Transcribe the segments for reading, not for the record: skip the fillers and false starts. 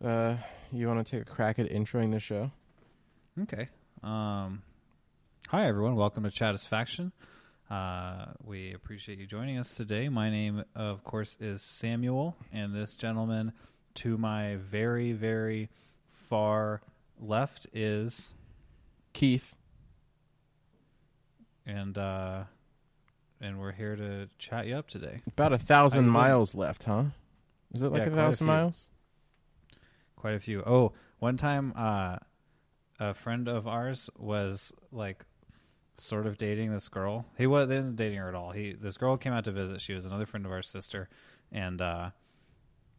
You want to take a crack at introing the show? Okay. Hi, everyone. Welcome to Chatisfaction. We appreciate you joining us today. My name, of course, is Samuel, and this gentleman to my very, very far left is... Keith. And we're here to chat you up today. About 1,000 miles left, huh? Is it like 1,000 miles? Quite a few. Oh, one time a friend of ours was like... sort of dating this girl. He wasn't dating her at all. This girl came out to visit. She was another friend of our sister, and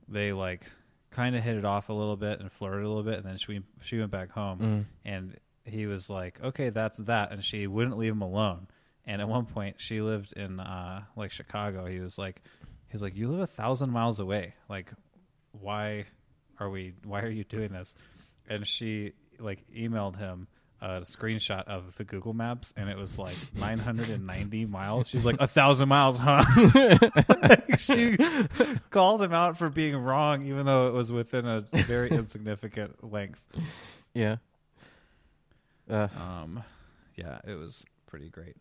they like kind of hit it off a little bit and flirted a little bit, and then she went back home, and he was like, okay, that's that, and she wouldn't leave him alone. And at one point, she lived in like Chicago. He's like, you live 1,000 miles away. Like, why are you doing this? And she like emailed him a screenshot of the Google Maps, and it was like 990 miles. She's like, 1,000 miles, huh? Like, she called him out for being wrong, even though it was within a very insignificant length. Yeah. Yeah, it was pretty great.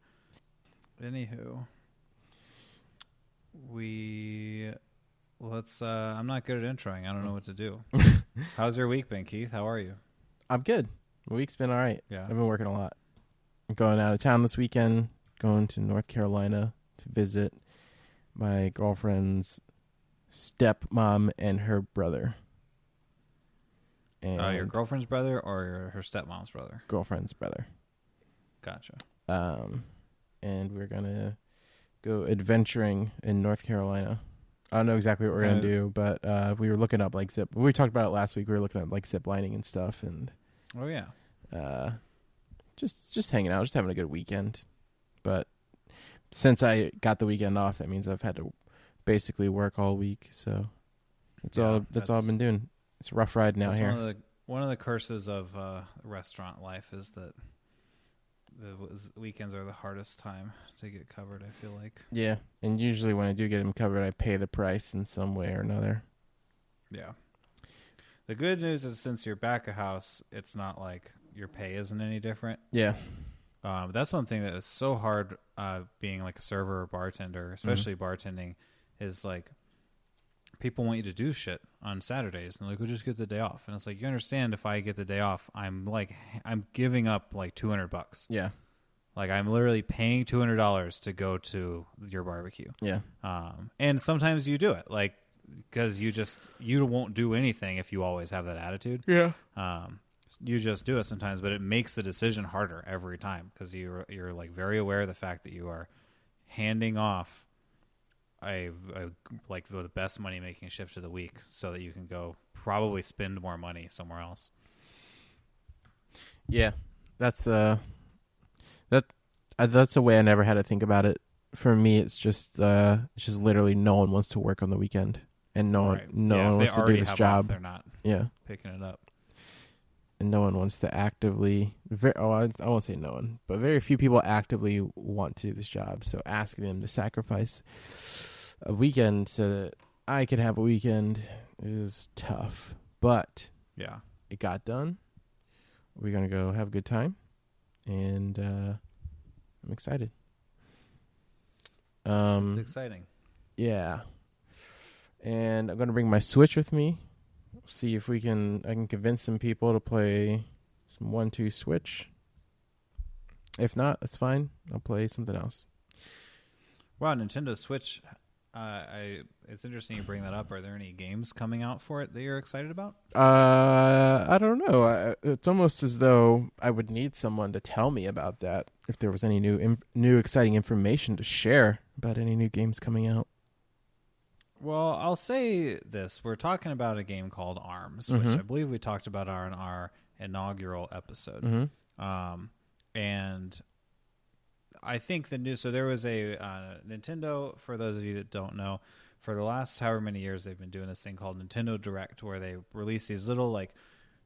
Anywho, I'm not good at introing. I don't know what to do. How's your week been, Keith? How are you? I'm good. The week's been all right. Yeah. I've been working a lot. I'm going out of town this weekend, going to North Carolina to visit my girlfriend's stepmom and her brother. And your girlfriend's brother or her stepmom's brother? Girlfriend's brother. Gotcha. And we're going to go adventuring in North Carolina. I don't know exactly what we're going to do, but we were looking up like zip. We talked about it last week. We were looking up like zip lining and stuff, and... Oh yeah, just hanging out, just having a good weekend. But since I got the weekend off, that means I've had to basically work all week. So that's all I've been doing. It's a rough ride now here. One of the curses of restaurant life is that the weekends are the hardest time to get covered, I feel like. Yeah, and usually when I do get them covered, I pay the price in some way or another. Yeah. The good news is since you're back of house, it's not like your pay isn't any different. Yeah. That's one thing that is so hard being like a server or bartender, especially bartending, is like people want you to do shit on Saturdays. And like, we'll just get the day off. And it's like, you understand if I get the day off, I'm giving up like $200. Yeah. Like I'm literally paying $200 to go to your barbecue. Yeah. And sometimes you do it like. Because you won't do anything if you always have that attitude. Yeah. You just do it sometimes, but it makes the decision harder every time because you're like very aware of the fact that you are handing off the best money making shift of the week so that you can go probably spend more money somewhere else. Yeah, that's a way I never had to think about it. For me, it's just literally no one wants to work on the weekend. And no one wants to do this job. Off, they're not picking it up. And no one wants to actively... I won't say no one, but very few people actively want to do this job. So asking them to sacrifice a weekend so that I could have a weekend is tough. But it got done. We're going to go have a good time. And I'm excited. It's exciting. Yeah. And I'm going to bring my Switch with me. See if I can convince some people to play some 1-2 Switch. If not, that's fine. I'll play something else. Wow, Nintendo Switch. It's interesting you bring that up. Are there any games coming out for it that you're excited about? I don't know. It's almost as though I would need someone to tell me about that. If there was any new exciting information to share about any new games coming out. Well, I'll say this. We're talking about a game called Arms, which I believe we talked about on our inaugural episode. Mm-hmm. And I think the news... So there was a Nintendo, for those of you that don't know, for the last however many years, they've been doing this thing called Nintendo Direct, where they release these little like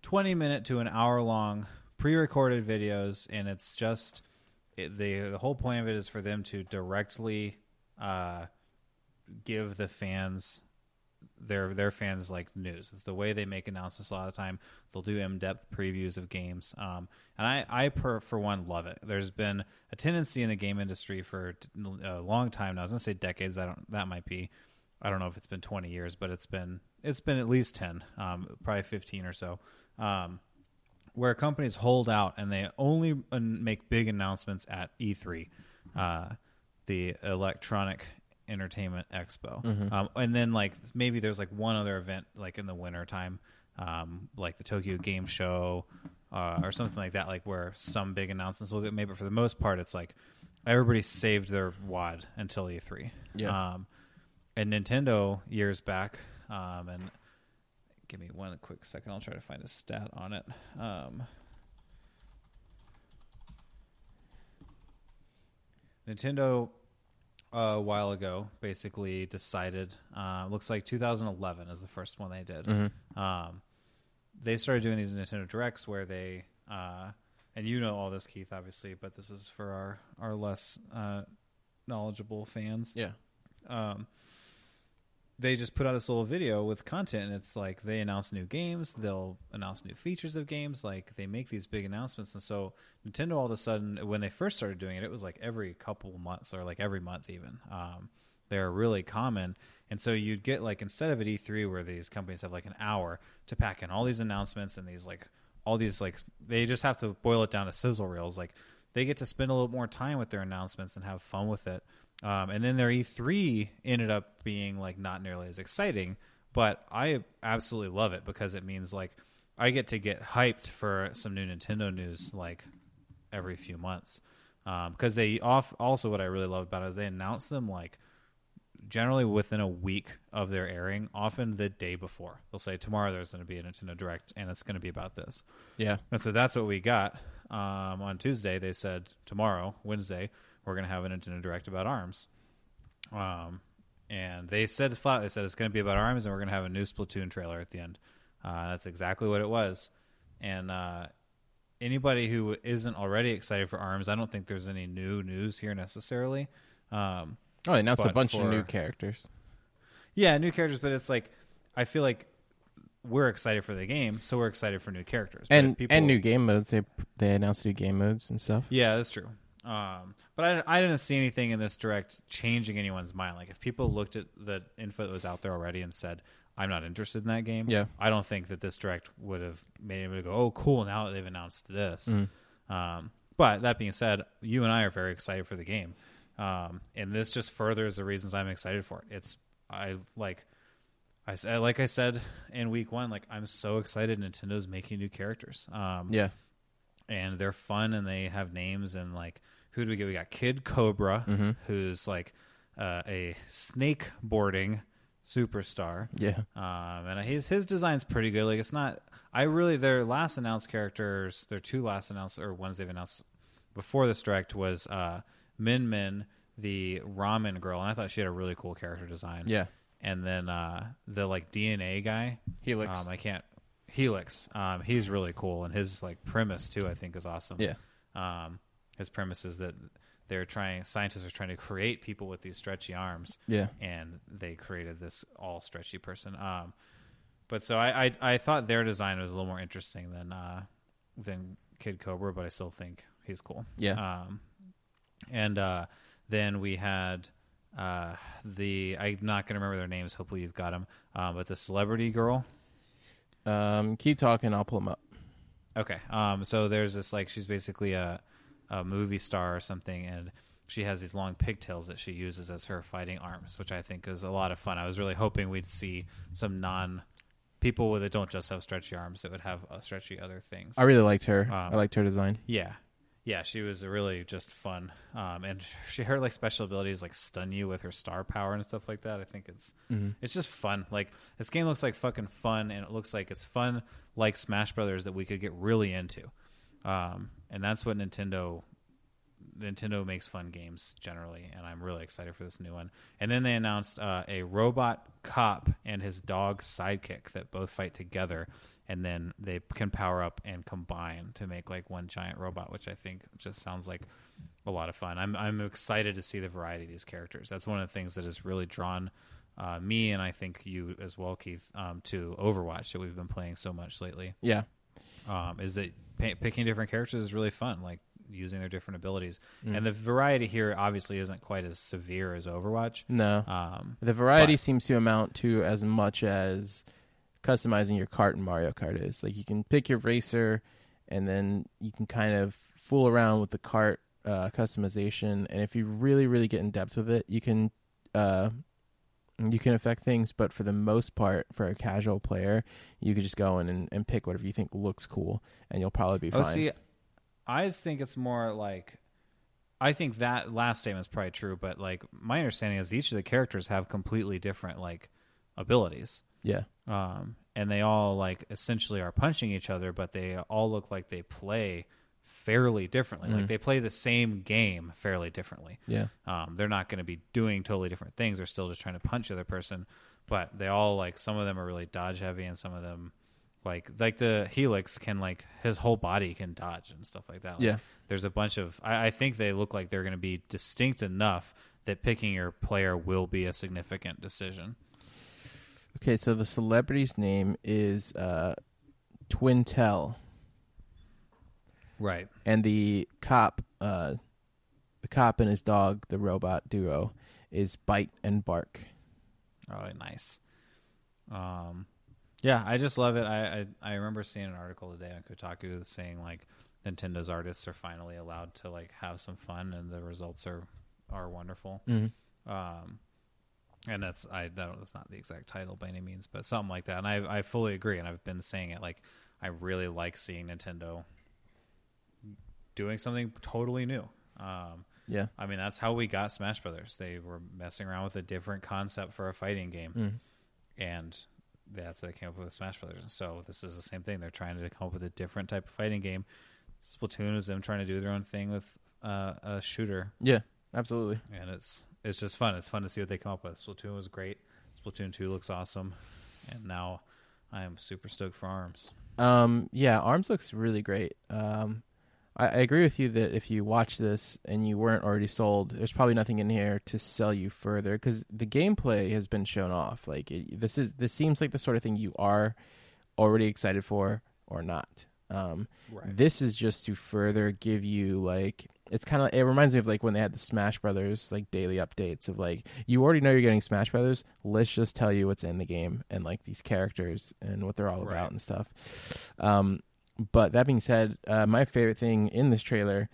20-minute to an hour-long pre-recorded videos, and it's just... The whole point of it is for them to directly... give the fans their fans like news. It's the way they make announcements a lot of the time. They'll do in-depth previews of games. And I, for one, love it. There's been a tendency in the game industry for a long time now. I was going to say decades. I don't know if it's been 20 years, but it's been at least 10, probably 15 or so, where companies hold out and they only make big announcements at E3, the Electronic Entertainment Expo. Mm-hmm. And then like maybe there's like one other event like in the winter time, like the Tokyo Game Show or something like that, like where some big announcements will get made. But for the most part, it's like everybody saved their wad until E3. Yeah. And Nintendo years back, and give me one quick second. I'll try to find a stat on it. Nintendo a while ago basically decided, looks like 2011 is the first one they did. Mm-hmm. They started doing these Nintendo Directs where they, and you know all this, Keith, obviously, but this is for our less knowledgeable fans. Yeah. They just put out this little video with content, and it's like they announce new games, they'll announce new features of games, like they make these big announcements. And so Nintendo all of a sudden, when they first started doing it, it was like every couple months or like every month even. They're really common. And so you'd get like, instead of at E3 where these companies have like an hour to pack in all these announcements and these like all these like, they just have to boil it down to sizzle reels. Like they get to spend a little more time with their announcements and have fun with it. And then their E3 ended up being like not nearly as exciting, but I absolutely love it because it means like I get to get hyped for some new Nintendo news like every few months. Because they also what I really love about it is they announce them like generally within a week of their airing, often the day before. They'll say tomorrow there's going to be a Nintendo Direct and it's going to be about this. Yeah, and so that's what we got on Tuesday. They said tomorrow, Wednesday, we're going to have a Nintendo Direct about ARMS. And they said flat out, they said it's going to be about ARMS and we're going to have a new Splatoon trailer at the end. That's exactly what it was. And anybody who isn't already excited for ARMS, I don't think there's any new news here necessarily. They announced a bunch of new characters. Yeah, new characters, but it's like, I feel like we're excited for the game, so we're excited for new characters. And new game modes. They announced new game modes and stuff. Yeah, that's true. But I didn't see anything in this Direct changing anyone's mind. Like if people looked at the info that was out there already and said, I'm not interested in that game. Yeah. I don't think that this Direct would have made anybody go, oh, cool. Now that they've announced this. Mm-hmm. But that being said, you and I are very excited for the game. And this just furthers the reasons I'm excited for it. Like I said in week 1, like I'm so excited Nintendo's making new characters. Yeah. And they're fun, and they have names, and like, who do we get? We got Kid Cobra, mm-hmm. who's like a snake boarding superstar. Yeah, and his design's pretty good. Like, it's not. Their last announced characters, their two last announced or ones they've announced before this Direct was Min Min, the ramen girl, and I thought she had a really cool character design. Yeah, and then the like DNA guy, Helix. Helix, he's really cool, and his like premise too, I think, is awesome. Yeah, his premise is that scientists are trying to create people with these stretchy arms. Yeah, and they created this all stretchy person. But so I thought their design was a little more interesting than Kid Cobra, but I still think he's cool. Yeah, and then we had. I'm not gonna remember their names. Hopefully you've got them. But the celebrity girl. Keep talking, I'll pull them up. Okay. So there's this like she's basically a movie star or something, and she has these long pigtails that she uses as her fighting arms, which I think is a lot of fun. I was really hoping we'd see some people that don't just have stretchy arms that would have stretchy other things. I really liked her. I liked her design. Yeah. Yeah, she was really just fun. And her like special abilities like stun you with her star power and stuff like that. I think it's just fun. Like this game looks like fucking fun, and it looks like it's fun like Smash Brothers that we could get really into. And that's what Nintendo makes fun games generally, and I'm really excited for this new one. And then they announced a robot cop and his dog sidekick that both fight together, and then they can power up and combine to make like one giant robot, which I think just sounds like a lot of fun. I'm excited to see the variety of these characters. That's one of the things that has really drawn me and I think you as well, Keith, to Overwatch that we've been playing so much lately. Yeah. Is that picking different characters is really fun, like using their different abilities. Mm. And the variety here obviously isn't quite as severe as Overwatch. No. The variety seems to amount to as much as customizing your cart in Mario Kart is. Like, you can pick your racer, and then you can kind of fool around with the cart customization. And if you really, really get in depth with it, you can affect things. But for the most part, for a casual player, you could just go in and pick whatever you think looks cool, and you'll probably be fine. See, I just think it's more like, I think that last statement is probably true, but like my understanding is each of the characters have completely different like abilities. Yeah. And they all like essentially are punching each other, but they all look like they play fairly differently. Mm-hmm. Like they play the same game fairly differently. Yeah. They're not going to be doing totally different things. They're still just trying to punch the other person, but they all like, some of them are really dodge heavy, and some of them like the Helix can like his whole body can dodge and stuff like that. Like, yeah. There's a bunch of, I think they look like they're going to be distinct enough that picking your player will be a significant decision. Okay, so the celebrity's name is Twintelle. Right. And the cop and his dog, the robot duo, is Bite and Bark. Oh, nice. Yeah, I just love it. I remember seeing an article today on Kotaku saying like Nintendo's artists are finally allowed to like have some fun, and the results are wonderful. Mm-hmm. And that's not the exact title by any means, but something like that. And I fully agree, and I've been saying it. Like, I really like seeing Nintendo doing something totally new. Yeah. I mean, that's how we got Smash Brothers. They were messing around with a different concept for a fighting game, and that's how they came up with Smash Brothers. So this is the same thing. They're trying to come up with a different type of fighting game. Splatoon is them trying to do their own thing with a shooter. Yeah, absolutely. And it's just fun. It's fun to see what they come up with. Splatoon was great. Splatoon 2 looks awesome. And now I am super stoked for Arms. Yeah, Arms looks really great. I agree with you that if you watch this and you weren't already sold, there's probably nothing in here to sell you further, because the gameplay has been shown off. Like, this seems like the sort of thing you are already excited for or not. Right. This is just to further give you like... It's kind of like, it reminds me of like when they had the Smash Brothers like daily updates of like, you already know you're getting Smash Brothers. Let's just tell you what's in the game and like these characters and what they're all about and stuff. But that being said, my favorite thing in this trailer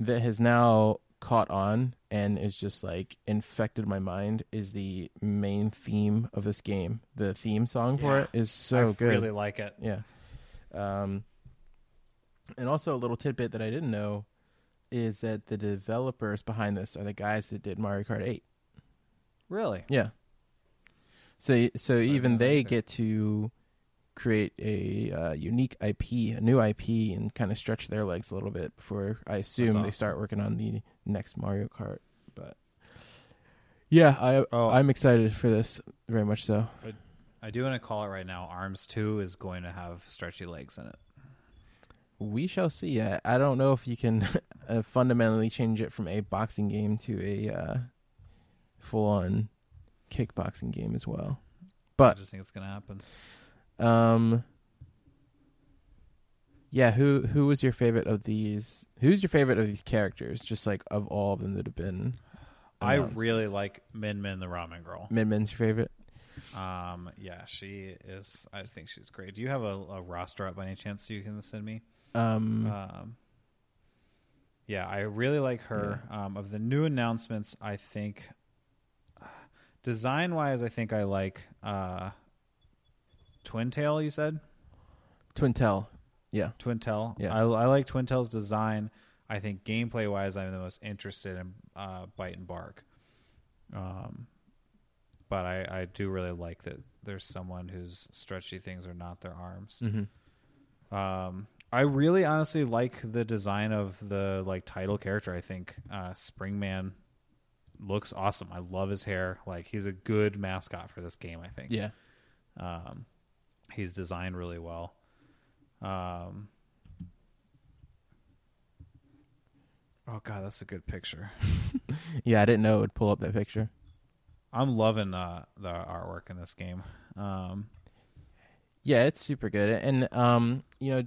that has now caught on and is just like infected my mind is the main theme of this game. The theme song for it is so good. I really like it. Yeah. And also a little tidbit that I didn't know is that the developers behind this are the guys that did Mario Kart 8. Really? Yeah. So even they get to create a unique IP, a new IP, and kind of stretch their legs a little bit before I assume they start working on the next Mario Kart. But yeah, I'm excited for this very much so. I do want to call it right now. Arms 2 is going to have stretchy legs in it. We shall see. I don't know if you can fundamentally change it from a boxing game to a full-on kickboxing game as well. But I just think it's going to happen. Yeah. Who was your favorite of these? Who's your favorite of these characters? Just like of all of them that have been announced? I really like Min Min, the ramen girl. Min Min's your favorite. Yeah, she is. I think she's great. Do you have a roster up by any chance you can send me? Yeah, I really like her. Yeah. Of the new announcements, I think design-wise, I think I like Twintelle. You said Twintelle, yeah. Twintelle. Yeah. I like Twintelle's design. I think gameplay-wise, I'm the most interested in Bite and Bark. But I do really like that there's someone whose stretchy things are not their arms. Mm-hmm. I really honestly like the design of the like title character. I think Spring Man looks awesome. I love his hair. Like, he's a good mascot for this game, I think. Yeah. He's designed really well. Oh, God, that's a good picture. Yeah, I didn't know it would pull up that picture. I'm loving the artwork in this game. Yeah, it's super good. And, you know,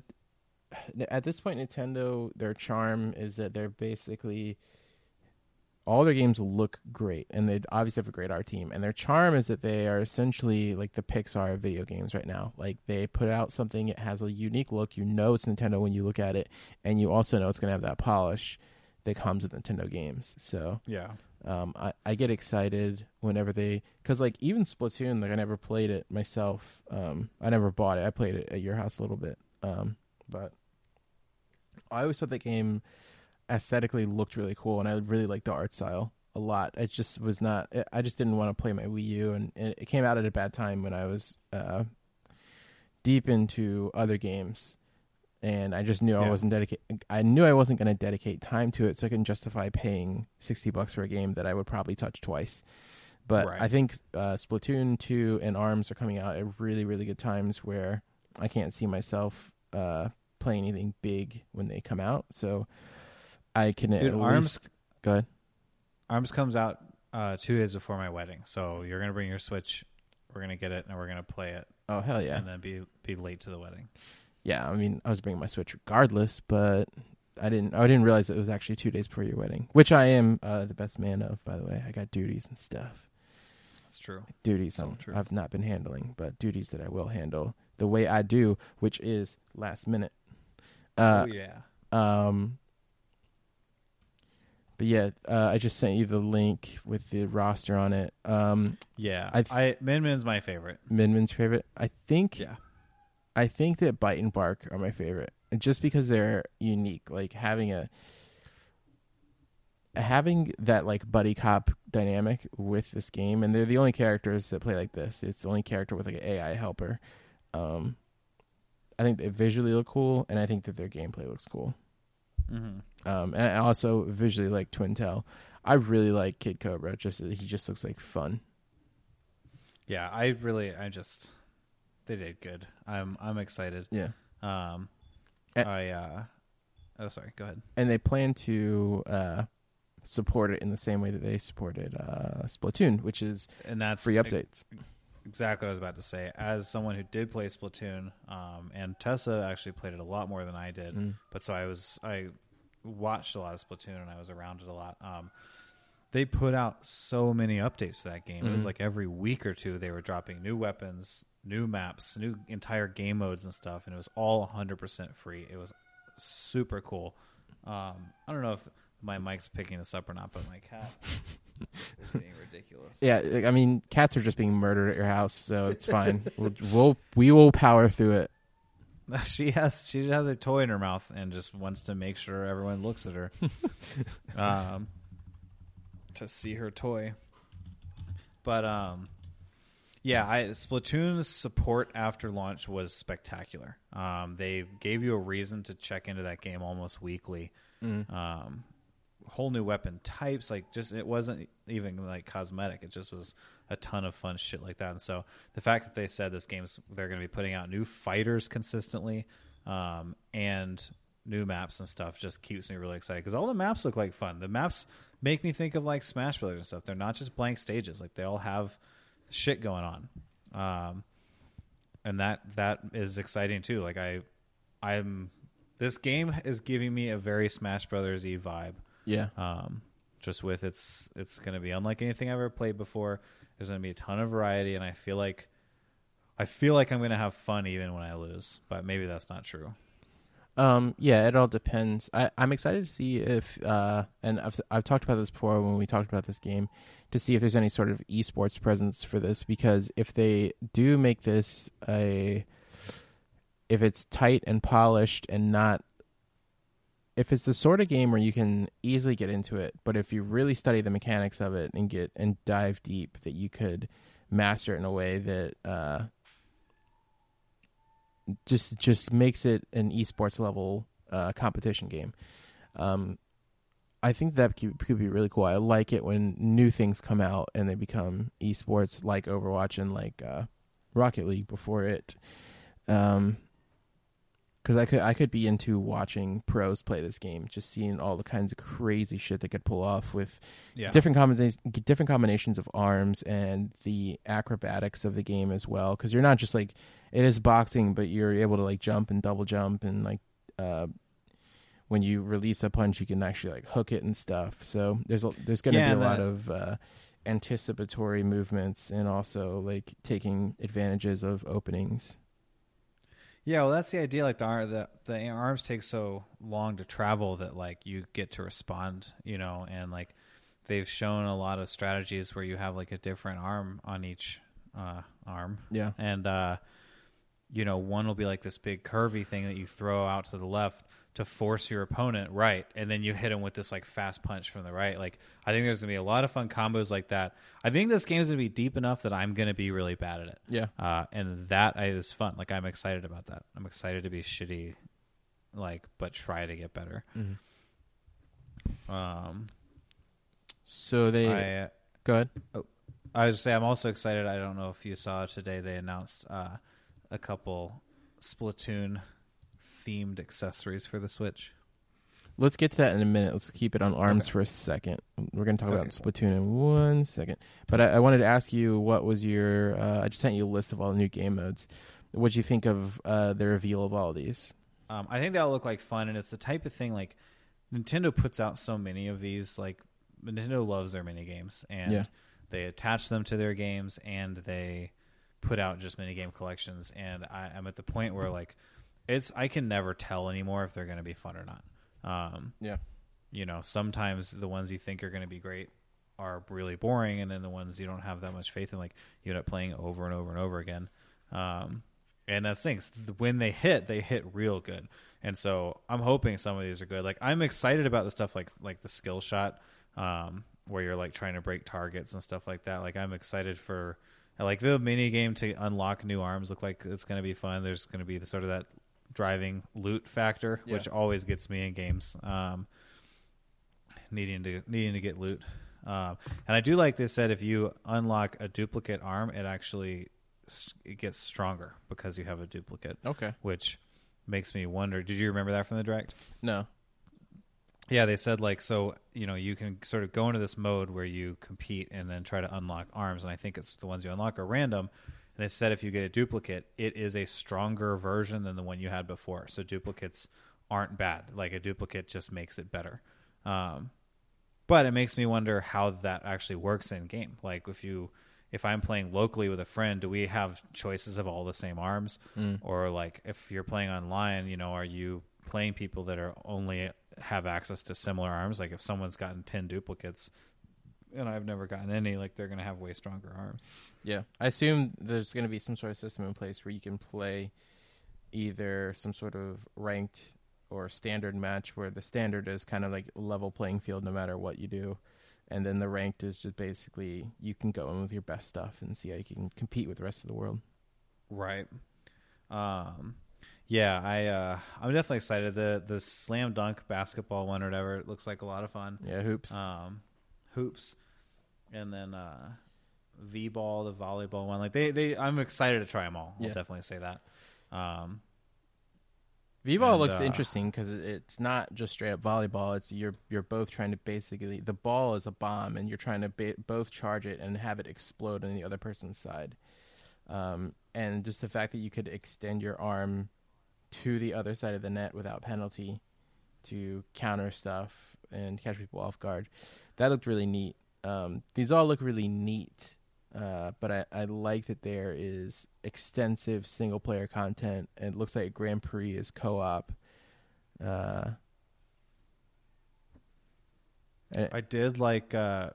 at this point, Nintendo, their charm is that they're basically... all their games look great, and they obviously have a great art team. And their charm is that they are essentially like the Pixar of video games right now. Like, they put out something, it has a unique look. You know it's Nintendo when you look at it, and you also know it's going to have that polish that comes with Nintendo games. So yeah, I get excited whenever they... because like even Splatoon, like I never played it myself. I never bought it. I played it at your house a little bit. But I always thought that game... aesthetically looked really cool, and I really liked the art style a lot. It just was not... I just didn't want to play my Wii U, and it came out at a bad time when I was deep into other games, and I just knew I wasn't dedicated. I knew I wasn't going to dedicate time to it, so I couldn't justify paying $60 for a game that I would probably touch twice. But right. I think Splatoon 2 and Arms are coming out at really, really good times where I can't see myself playing anything big when they come out. So I can... dude, at least... Arms, go ahead. Arms comes out 2 days before my wedding, so you're gonna bring your Switch. We're gonna get it, and we're gonna play it. Oh hell yeah! And then be late to the wedding. Yeah, I mean, I was bringing my Switch regardless, but I didn't realize it was actually 2 days before your wedding, which I am the best man of, by the way. I got duties and stuff. That's true. Duties I've not been handling, but duties that I will handle the way I do, which is last minute. But yeah, I just sent you the link with the roster on it. Yeah, Min Min's my favorite. Min Min's favorite, I think. Yeah, I think that Bite and Bark are my favorite, just because they're unique. Like having that like buddy cop dynamic with this game, and they're the only characters that play like this. It's the only character with like an AI helper. I think they visually look cool, and I think that their gameplay looks cool. Mm-hmm. And I also visually like Twintelle. I really like Kid Cobra. He just looks like fun. Yeah, they did good. I'm excited. Yeah. Sorry, go ahead. And they plan to support it in the same way that they supported Splatoon, which is free updates. Exactly what I was about to say. As someone who did play Splatoon, and Tessa actually played it a lot more than I did, but so I watched a lot of Splatoon and I was around it a lot. They put out so many updates for that game. It was like every week or two they were dropping new weapons, new maps, new entire game modes and stuff, and it was all 100% free. It was super cool. I don't know if my mic's picking this up or not, but my cat... it's being ridiculous. Yeah, I mean, cats are just being murdered at your house, so it's fine. we will power through it. She has a toy in her mouth and just wants to make sure everyone looks at her to see her toy. But Splatoon's support after launch was spectacular. They gave you a reason to check into that game almost weekly. Whole new weapon types, like, just, it wasn't even like cosmetic, it just was a ton of fun shit like that. And so the fact that they said this game's, they're going to be putting out new fighters consistently, and new maps and stuff, just keeps me really excited, because all the maps look like fun. The maps make me think of like Smash Brothers and stuff. They're not just blank stages, like they all have shit going on. And that is exciting too. Like this game is giving me a very Smash Brothers-y vibe. Yeah. Just with it's going to be unlike anything I've ever played before. There's going to be a ton of variety, and I feel like I'm going to have fun even when I lose, but maybe that's not true. Yeah, it all depends. I'm excited to see if and I've talked about this before when we talked about this game, to see if there's any sort of esports presence for this, because if they do make this if it's tight and polished and not... if it's the sort of game where you can easily get into it, but if you really study the mechanics of it and dive deep, that you could master it in a way that just makes it an esports level competition game. I think that could be really cool. I like it when new things come out and they become esports, like Overwatch and like Rocket League before it. Because I could be into watching pros play this game, just seeing all the kinds of crazy shit they could pull off with different combinations of arms and the acrobatics of the game as well. Because you're not just like, it is boxing, but you're able to like jump and double jump, and like when you release a punch, you can actually like hook it and stuff. So there's going to be a lot of anticipatory movements, and also like taking advantages of openings. Yeah, well, that's the idea. Like the arms take so long to travel that like you get to respond, you know, and like they've shown a lot of strategies where you have like a different arm on each arm. Yeah, and you know, one will be like this big curvy thing that you throw out to the left to force your opponent right, and then you hit him with this like fast punch from the right. Like I think there's gonna be a lot of fun combos like that. I think this game's gonna be deep enough that I'm gonna be really bad at it. Yeah, and that is fun. Like I'm excited about that. I'm excited to be shitty, like, but try to get better. Mm-hmm. Go ahead. Oh, I was saying I'm also excited. I don't know if you saw today they announced a couple Splatoon themed accessories for the Switch. Let's get to that in a minute. Let's keep it on arms for a second. We're going to talk about Splatoon in 1 second. But I wanted to ask you, what was your... I just sent you a list of all the new game modes. What did you think of the reveal of all these? I think that'll look like fun, and it's the type of thing, like, Nintendo puts out so many of these, like, Nintendo loves their minigames, and they attach them to their games, and they put out just minigame collections, and I'm at the point where, like, I can never tell anymore if they're going to be fun or not. You know, sometimes the ones you think are going to be great are really boring, and then the ones you don't have that much faith in, like, you end up playing over and over and over again. And that's things. When they hit real good. And so I'm hoping some of these are good. Like, I'm excited about the stuff like the skill shot, where you're like trying to break targets and stuff like that. Like, I'm excited for like the mini game to unlock new arms. Look like it's going to be fun. There's going to be the sort of that driving loot factor, which always gets me in games, needing to get loot. And I do like they said if you unlock a duplicate arm, it actually it gets stronger because you have a duplicate. Okay, which makes me wonder. Did you remember that from the Direct? No. Yeah, they said like, so you know, you can sort of go into this mode where you compete and then try to unlock arms, and I think it's the ones you unlock are random. They said if you get a duplicate, it is a stronger version than the one you had before. So duplicates aren't bad. Like, a duplicate just makes it better. But it makes me wonder how that actually works in game. Like, if I'm playing locally with a friend, do we have choices of all the same arms? Mm. Or like if you're playing online, you know, are you playing people that are only have access to similar arms? Like if someone's gotten 10 duplicates and I've never gotten any, like they're going to have way stronger arms. Yeah. I assume there's going to be some sort of system in place where you can play either some sort of ranked or standard match where the standard is kind of like level playing field no matter what you do. And then the ranked is just basically you can go in with your best stuff and see how you can compete with the rest of the world. Right. I'm definitely excited. The slam dunk basketball one or whatever, it looks like a lot of fun. Yeah, hoops. Hoops, and then v-ball, the volleyball one. Like I'm excited to try them all. I'll definitely say that. V-ball looks interesting because it's not just straight up volleyball. It's you're both trying to basically, the ball is a bomb and you're trying to both charge it and have it explode on the other person's side. And just the fact that you could extend your arm to the other side of the net without penalty to counter stuff and catch people off guard. That looked really neat. These all look really neat, but I like that there is extensive single-player content, and it looks like Grand Prix is co-op. I did like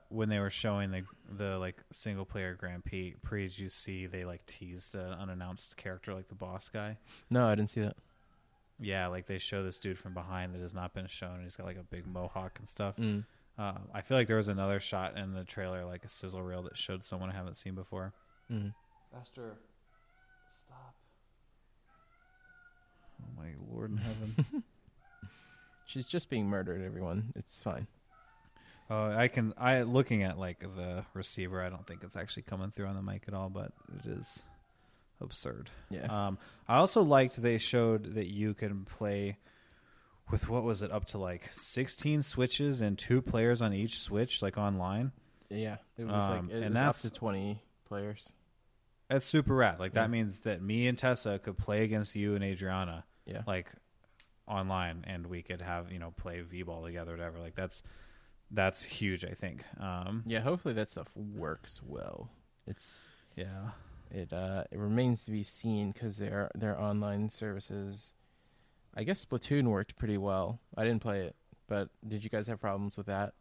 when they were showing the like single-player Grand Prix. You see, they like teased an unannounced character, like the boss guy. No, I didn't see that. Yeah, like they show this dude from behind that has not been shown. He's got like a big mohawk and stuff. Mm. I feel like there was another shot in the trailer, like a sizzle reel that showed someone I haven't seen before. Mm-hmm. Faster. Stop. Oh, my Lord in heaven. She's just being murdered, everyone. It's fine. Looking at like the receiver, I don't think it's actually coming through on the mic at all, but it is absurd. Yeah. I also liked they showed that you can play with, what was it, up to like 16 Switches and 2 players on each Switch, like online. Yeah, it was up to 20 players. That's super rad. Like, that means that me and Tessa could play against you and Adriana, like, online, and we could have, you know, play V-ball together, or whatever. Like, that's huge, I think. Yeah, hopefully that stuff works well. It remains to be seen, because their online services, I guess Splatoon worked pretty well. I didn't play it, but did you guys have problems with that?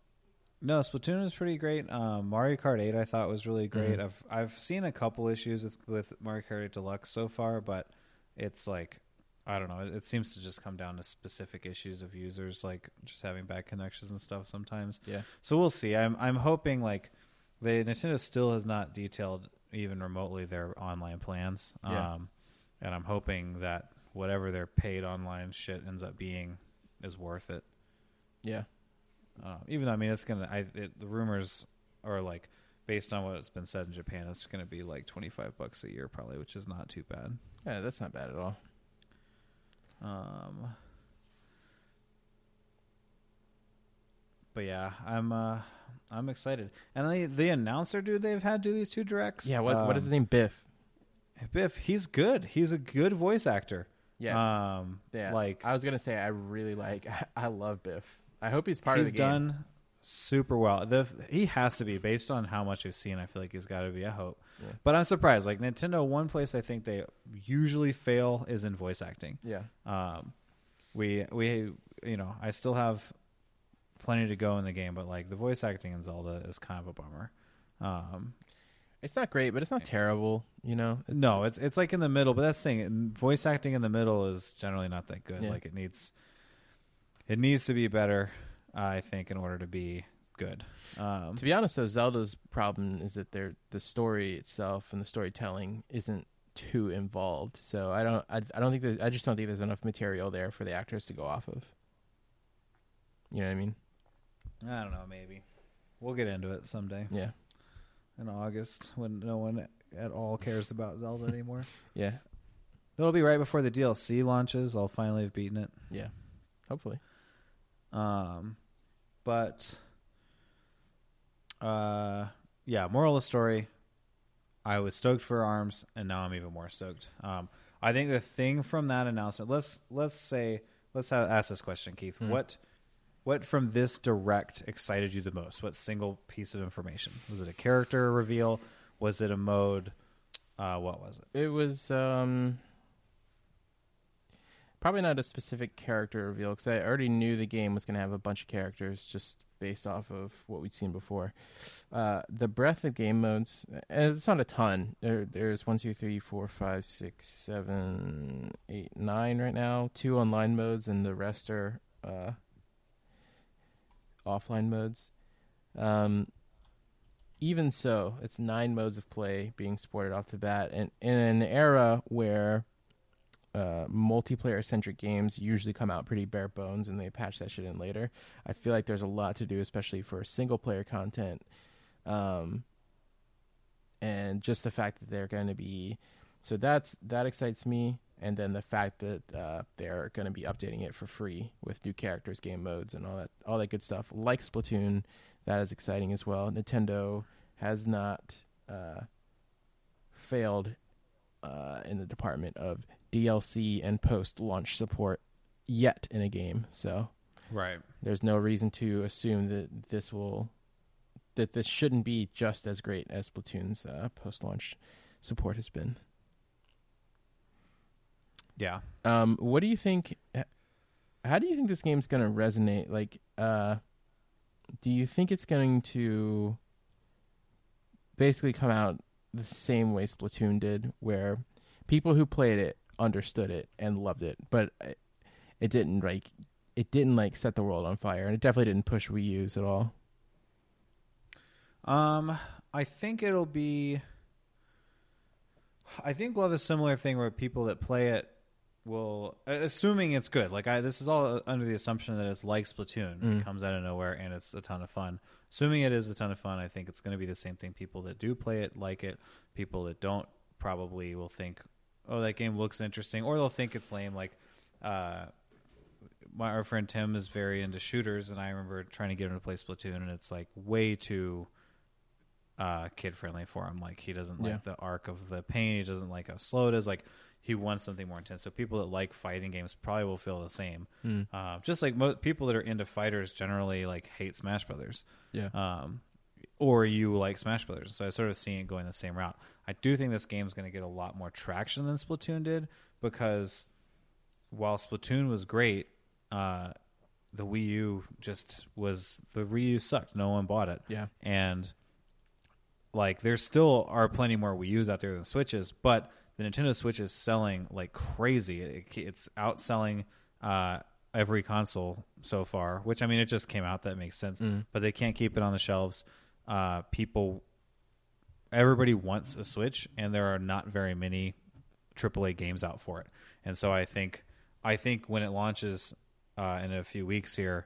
No, Splatoon was pretty great. Mario Kart 8, I thought, was really great. Mm-hmm. I've seen a couple issues with Mario Kart 8 Deluxe so far, but it's like, I don't know. It seems to just come down to specific issues of users, like just having bad connections and stuff sometimes. Yeah. So we'll see. I'm hoping, like, Nintendo still has not detailed even remotely their online plans. Yeah. And I'm hoping that whatever their paid online shit ends up being is worth it. Yeah. Even though, I mean, the rumors are, like, based on what it's been said in Japan, it's going to be like $25 a year probably, which is not too bad. Yeah, that's not bad at all. But yeah, I'm excited. And the announcer dude they've had do these two directs. Yeah. What is his name? Biff. Biff. He's good. He's a good voice actor. Yeah. Like, I was going to say, I really like, I love Biff. I hope he's part of the game. He's done super well. He has to be, based on how much we've seen. I feel like he's got to be. I hope. Yeah. But I'm surprised. Like, Nintendo, one place I think they usually fail is in voice acting. Yeah. We you know, I still have plenty to go in the game, but like the voice acting in Zelda is kind of a bummer. It's not great, but it's not terrible. You know. It's like in the middle. But that's the thing. Voice acting in the middle is generally not that good. Yeah. Like, It needs to be better, I think, in order to be good. To be honest, though, Zelda's problem is that the story itself and the storytelling isn't too involved. So I just don't think there's enough material there for the actors to go off of. You know what I mean? I don't know. Maybe we'll get into it someday. Yeah. In August, when no one at all cares about Zelda anymore. Yeah. It'll be right before the DLC launches. I'll finally have beaten it. Yeah. Hopefully. But moral of the story, I was stoked for Arms, and now I'm even more stoked. I think the thing from that announcement, let's ask this question, Keith. Mm. What from this direct excited you the most? What single piece of information? Was it a character reveal? Was it a mode? What was it? It was probably not a specific character reveal, because I already knew the game was going to have a bunch of characters just based off of what we'd seen before. The breadth of game modes, and it's not a ton. There's 1, 2, 3, 4, 5, 6, 7, 8, 9 right now. 2 online modes, and the rest are offline modes. Even so, it's 9 modes of play being sported off the bat. And in an era where multiplayer-centric games usually come out pretty bare bones, and they patch that shit in later, I feel like there's a lot to do, especially for single-player content. And just the fact that they're going to be... So that excites me, and then the fact that they're going to be updating it for free with new characters, game modes, and all that good stuff. Like Splatoon, that is exciting as well. Nintendo has not failed in the department of DLC and post-launch support yet in a game, so right, there's no reason to assume that this shouldn't be just as great as Splatoon's post-launch support has been. Yeah. What do you think? How do you think this game's going to resonate? Like, do you think it's going to basically come out the same way Splatoon did, where people who played it understood it and loved it, but it didn't set the world on fire, and it definitely didn't push Wii U's at all? I think we'll have a similar thing where people that play it will, assuming it's good, like this is all under the assumption that it's like Splatoon. It comes out of nowhere and it's a ton of fun. Assuming it is a ton of fun, I think it's going to be the same thing. People that do play it like it, people that don't probably will think, oh, that game looks interesting, or they'll think it's lame. Like, our friend Tim is very into shooters, and I remember trying to get him to play Splatoon, and it's like way too kid friendly for him. Like, he doesn't like the arc of the pain, he doesn't like how slow it is. Like, he wants something more intense. So people that like fighting games probably will feel the same. Just like people that are into fighters generally like hate Smash Brothers. Yeah. Or you like Smash Brothers. So I sort of see it going the same route. I do think this game's going to get a lot more traction than Splatoon did, because while Splatoon was great, the Wii U just was... The Wii U sucked. No one bought it. Yeah. And like, there still are plenty more Wii U's out there than Switches, but... The Nintendo Switch is selling like crazy. It's outselling every console so far, which, I mean, it just came out. That makes sense. But they can't keep it on the shelves. Everybody wants a Switch, and there are not very many AAA games out for it. And so I think when it launches in a few weeks here,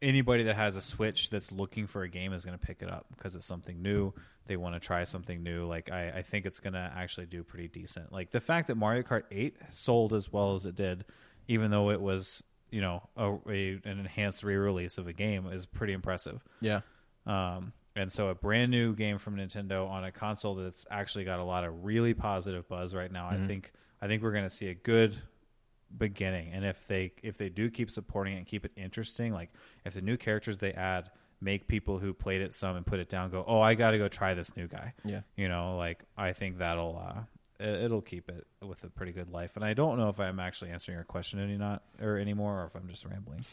anybody that has a Switch that's looking for a game is going to pick it up because it's something new. They want to try something new. Like, I think it's going to actually do pretty decent. Like, the fact that Mario Kart 8 sold as well as it did, even though it was, you know, an enhanced re-release of a game, is pretty impressive. Yeah. And so a brand new game from Nintendo on a console that's actually got a lot of really positive buzz right now. Mm-hmm. I think we're going to see a good beginning. And if they do keep supporting it and keep it interesting, like if the new characters they add make people who played it some and put it down go, oh, I got to go try this new guy. Yeah. You know, like, I think that'll it'll keep it with a pretty good life. And I don't know if I'm actually answering your question anymore, or if I'm just rambling.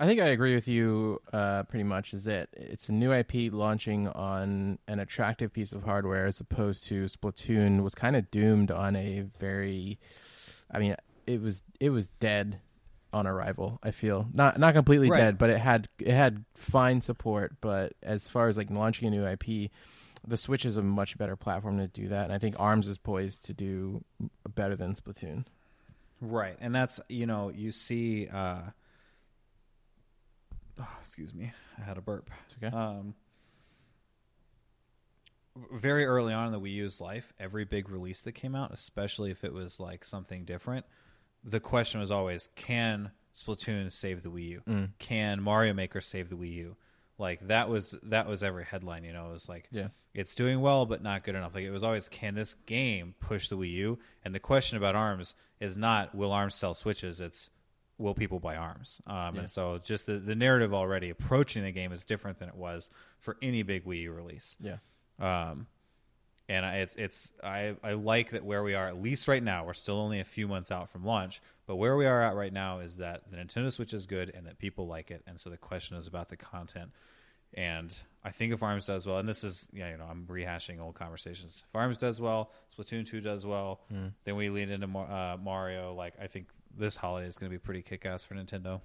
I think I agree with you pretty much. Is that it's a new IP launching on an attractive piece of hardware, as opposed to Splatoon was kind of doomed on a very... I mean, it was dead on arrival, I feel. Not completely right. Dead, but it had fine support. But as far as like launching a new IP, the Switch is a much better platform to do that. And I think Arms is poised to do better than Splatoon. Right. And that's, you know, you see, excuse me, I had a burp. It's okay. Very early on in the Wii U's life, every big release that came out, especially if it was like something different, the question was always, can Splatoon save the Wii U? Can Mario Maker save the Wii U? Like, that was every headline, you know. It was like, it's doing well but not good enough. Like, it was always, can this game push the Wii U? And the question about Arms is not, will Arms sell Switches? It's, will people buy Arms? And so just the narrative already approaching the game is different than it was for any big Wii U release. Yeah. And I like that where we are, at least right now. We're still only a few months out from launch, but where we are at right now is that the Nintendo Switch is good and that people like it. And so the question is about the content. And I think if Arms does well, and this is, you know, I'm rehashing old conversations. If Arms does well, Splatoon 2 does well, then we lean into Mario. Like, I think this holiday is going to be pretty kick-ass for Nintendo.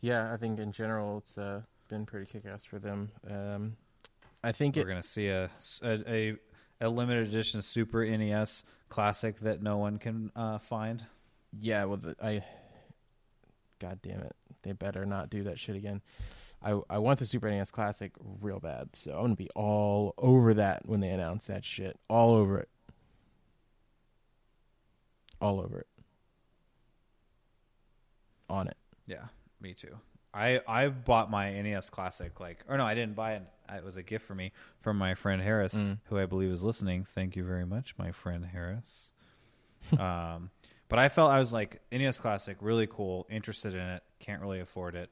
Yeah, I think in general it's been pretty kick-ass for them. I think we're going to see a limited edition Super NES classic that no one can find. Yeah, well, God damn it, they better not do that shit again. I want the Super NES classic real bad, so I'm going to be all over that when they announce that shit. All over it. All over it. On it. Yeah, me too. I bought my NES classic, like, or no, I didn't buy it. It was a gift for me from my friend Harris, who I believe is listening. Thank you very much, my friend Harris. But I felt, I was like, NES classic, really cool, interested in it, can't really afford it.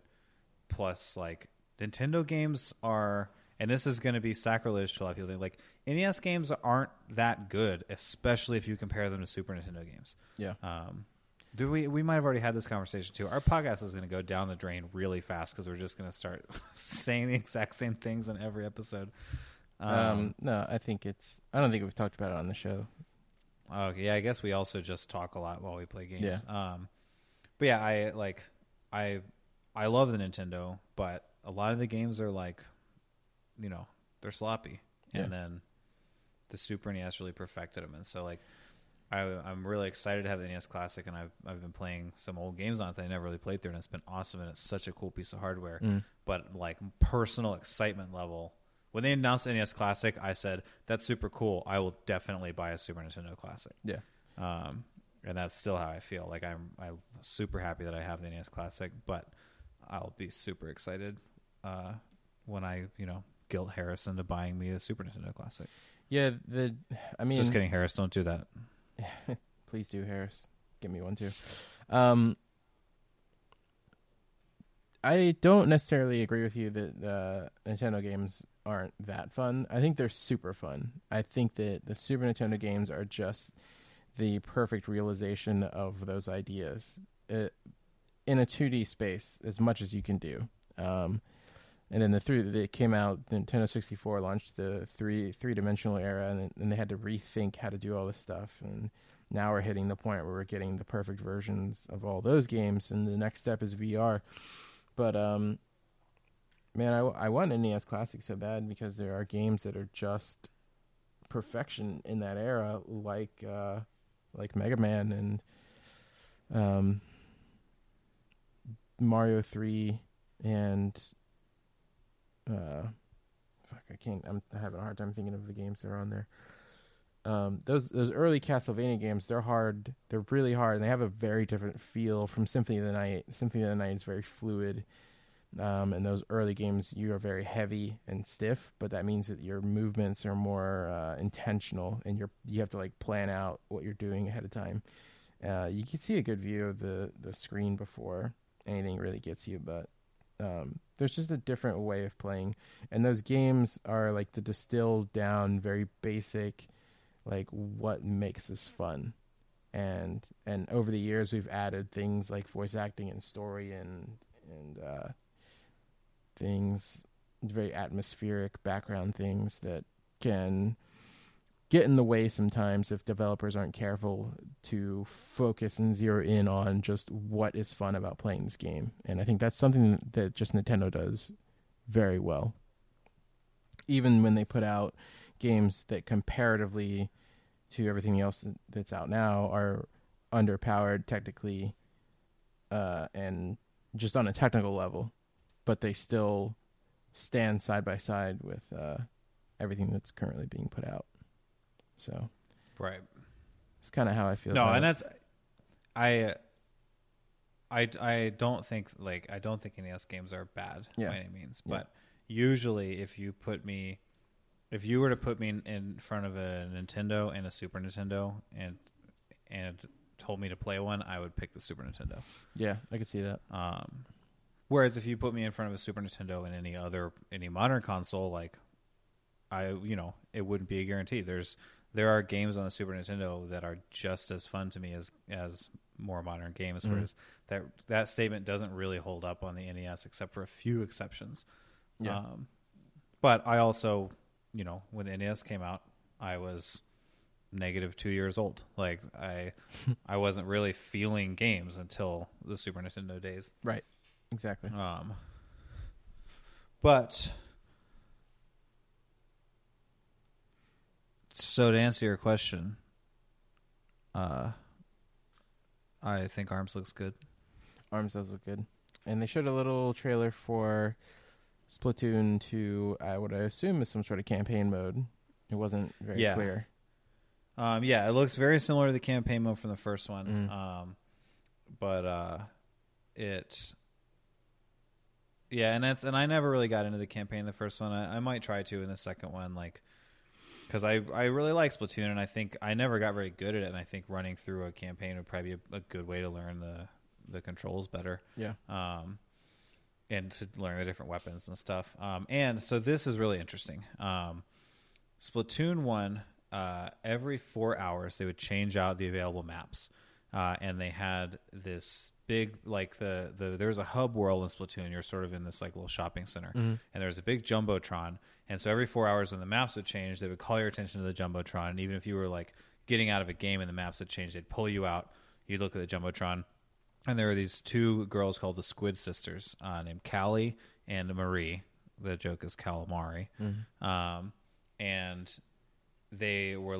Plus, like, Nintendo games are, and this is going to be sacrilege to a lot of people, like, NES games aren't that good, especially if you compare them to Super Nintendo games. Yeah. Do we might have already had this conversation too. Our podcast is going to go down the drain really fast because we're just going to start saying the exact same things in every episode. No, I don't think we've talked about it on the show. Okay, yeah, I guess we also just talk a lot while we play games. Yeah. But yeah, I love the Nintendo, but a lot of the games are like, you know, they're sloppy, and then the Super NES really perfected them, and so like. I'm really excited to have the NES Classic, and I've been playing some old games on it that I never really played through, and it's been awesome, and it's such a cool piece of hardware. But like, personal excitement level When they announced NES Classic, I said, that's super cool. I will definitely buy a Super Nintendo Classic. Yeah. And that's still how I feel. Like, I'm super happy that I have the NES Classic, but I'll be super excited when I, you know, guilt Harris into buying me a Super Nintendo Classic. Yeah, I mean... Just kidding, Harris. Don't do that. Please do, Harris. Give me one, too. I don't necessarily agree with you that Nintendo games aren't that fun. I think they're super fun. I think that the Super Nintendo games are just the perfect realization of those ideas in a 2D space as much as you can do. And then it came out, Nintendo 64 launched the three-dimensional era, and they had to rethink how to do all this stuff. And now we're hitting the point where we're getting the perfect versions of all those games, and the next step is VR. But, man, I want NES Classic so bad because there are games that are just perfection in that era, like Mega Man and Mario 3 and... I'm having a hard time thinking of the games that are on there. Those early Castlevania games, they're hard. They're really hard, and they have a very different feel from Symphony of the Night. Symphony of the Night is very fluid, and those early games, you are very heavy and stiff, but that means that your movements are more intentional, and you have to like plan out what you're doing ahead of time. You can see a good view of the screen before anything really gets you, but there's just a different way of playing, and those games are like the distilled down, very basic, like what makes this fun. And over the years, we've added things like voice acting and story and things, very atmospheric background things that can get in the way sometimes if developers aren't careful to focus and zero in on just what is fun about playing this game. And I think that's something that just Nintendo does very well. Even when they put out games that comparatively to everything else that's out now are underpowered technically and just on a technical level, but they still stand side by side with everything that's currently being put out. So, right, it's kind of how I feel. No, about and that's I don't think NES games are bad by any means. But usually, if you were to put me in front of a Nintendo and a Super Nintendo and told me to play one, I would pick the Super Nintendo. Yeah, I could see that. Whereas if you put me in front of a Super Nintendo and any modern console, like it wouldn't be a guarantee. There are games on the Super Nintendo that are just as fun to me as more modern games, whereas that statement doesn't really hold up on the NES except for a few exceptions. Yeah. But I also, when the NES came out, I was negative 2 years old. Like I wasn't really feeling games until the Super Nintendo days. Right. Exactly. So to answer your question, I think Arms looks good. Arms does look good. And they showed a little trailer for Splatoon 2, what I assume is some sort of campaign mode. It wasn't very clear. It looks very similar to the campaign mode from the first one. And I never really got into the campaign in the first one. I might try to in the second one, because I really like Splatoon, and I think I never got very good at it, and I think running through a campaign would probably be a good way to learn the controls better. Yeah. And to learn the different weapons and stuff. And so this is really interesting. Splatoon 1, every 4 hours, they would change out the available maps. And they had this big, there's a hub world in Splatoon. You're sort of in this little shopping center. Mm-hmm. And there's a big Jumbotron. And so every 4 hours when the maps would change, they would call your attention to the Jumbotron. And even if you were getting out of a game and the maps had changed, they'd pull you out. You'd look at the Jumbotron. And there were these two girls called the Squid Sisters named Callie and Marie. The joke is calamari. Mm-hmm. And they were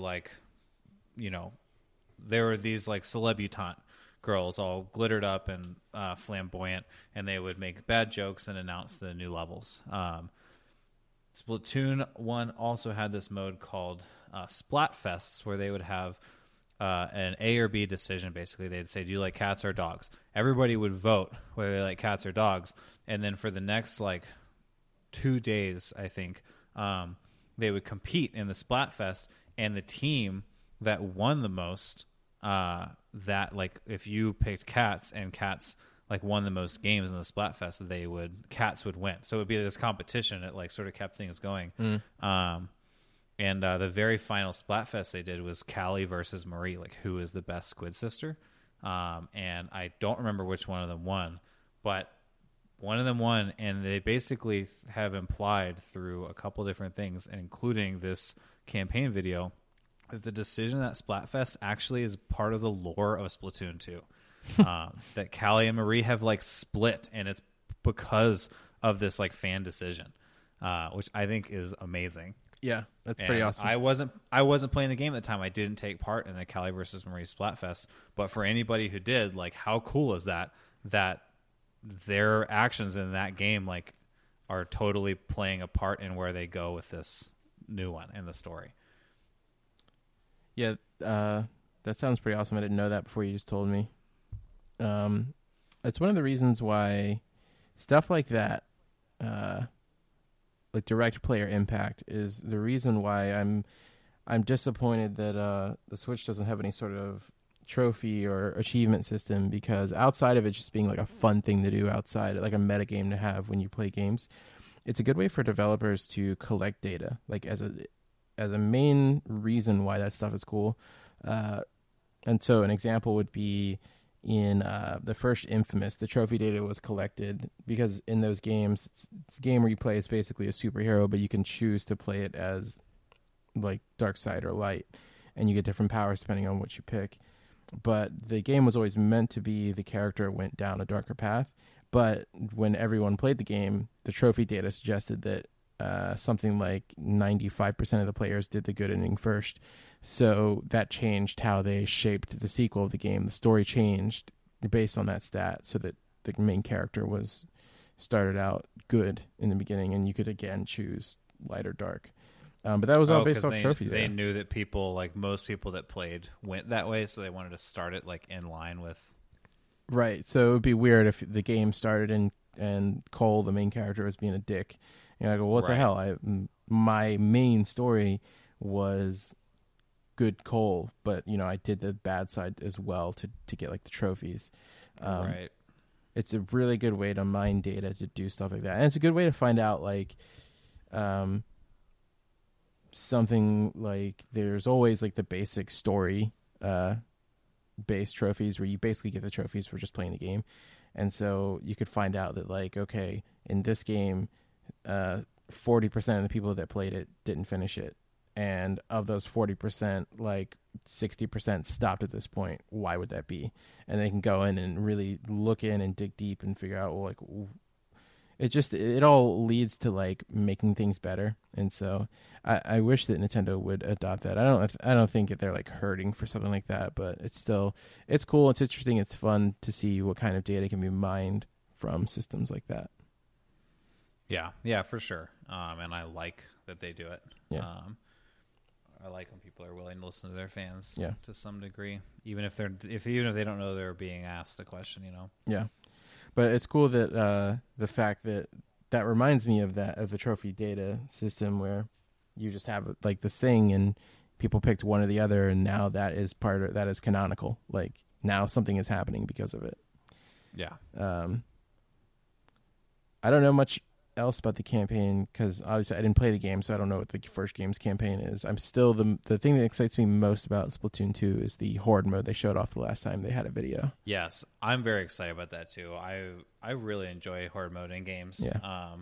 there were these celebutante girls all glittered up and flamboyant, and they would make bad jokes and announce the new levels. Splatoon 1 also had this mode called Splatfests, where they would have an A or B decision. Basically, they'd say, do you like cats or dogs? Everybody would vote whether they like cats or dogs. And then for the next, 2 days, I think, they would compete in the Splatfest. And the team that won the most, if you picked cats and cats won the most games in the Splatfest, cats would win. So it would be this competition that sort of kept things going. And the very final Splatfest they did was Callie versus Marie, who is the best squid sister. And I don't remember which one of them won, but one of them won, and they basically have implied through a couple different things, including this campaign video, that the decision of that Splatfest actually is part of the lore of Splatoon 2. That Callie and Marie have split, and it's because of this fan decision, which I think is amazing. Yeah, that's pretty awesome. I wasn't playing the game at the time. I didn't take part in the Callie versus Marie Splatfest, but for anybody who did, how cool is that their actions in that game are totally playing a part in where they go with this new one in the story. Yeah, that sounds pretty awesome. I didn't know that before you just told me. It's one of the reasons why stuff like that, direct player impact, is the reason why I'm disappointed that the Switch doesn't have any sort of trophy or achievement system, because outside of it just being a fun thing to do outside, a metagame to have when you play games, it's a good way for developers to collect data. As a main reason why that stuff is cool. And so an example would be, in the first Infamous, the trophy data was collected, because in those games, it's a game where you play as basically a superhero, but you can choose to play it as dark side or light, and you get different powers depending on what you pick. But the game was always meant to be the character went down a darker path, but when everyone played the game, the trophy data suggested that something like 95% of the players did the good ending first. So that changed how they shaped the sequel of the game. The story changed based on that stat, so that the main character was started out good in the beginning, and you could again choose light or dark. But that was all based off trophy. They knew that people, most people that played, went that way, so they wanted to start it in line with. Right. So it would be weird if the game started and Cole, the main character, was being a dick. And I go, what the hell? My main story was good Cole, but I did the bad side as well to get the trophies. Right. It's a really good way to mine data to do stuff like that, and it's a good way to find out something there's always the basic story based trophies, where you basically get the trophies for just playing the game, and so you could find out that okay, in this game. 40% of the people that played it didn't finish it, and of those 40%, 60% stopped at this point. Why would that be? And they can go in and really look in and dig deep and figure out. It all leads to making things better. And so I wish that Nintendo would adopt that. I don't think that they're hurting for something like that, but it's cool. It's interesting. It's fun to see what kind of data can be mined from systems like that. Yeah, for sure. And I like that they do it. Yeah. I like when people are willing to listen to their fans to some degree, even if they don't know they're being asked a question, Yeah. But it's cool that the fact that reminds me of the trophy data system, where you just have this thing and people picked one or the other, and now that is that is canonical. Now something is happening because of it. Yeah. I don't know much else about the campaign, because obviously I didn't play the game, so I don't know what the first game's campaign is. I'm still the thing that excites me most about Splatoon 2 is the horde mode they showed off the last time they had a video. Yes, I'm very excited about that too. I really enjoy horde mode in games. Yeah.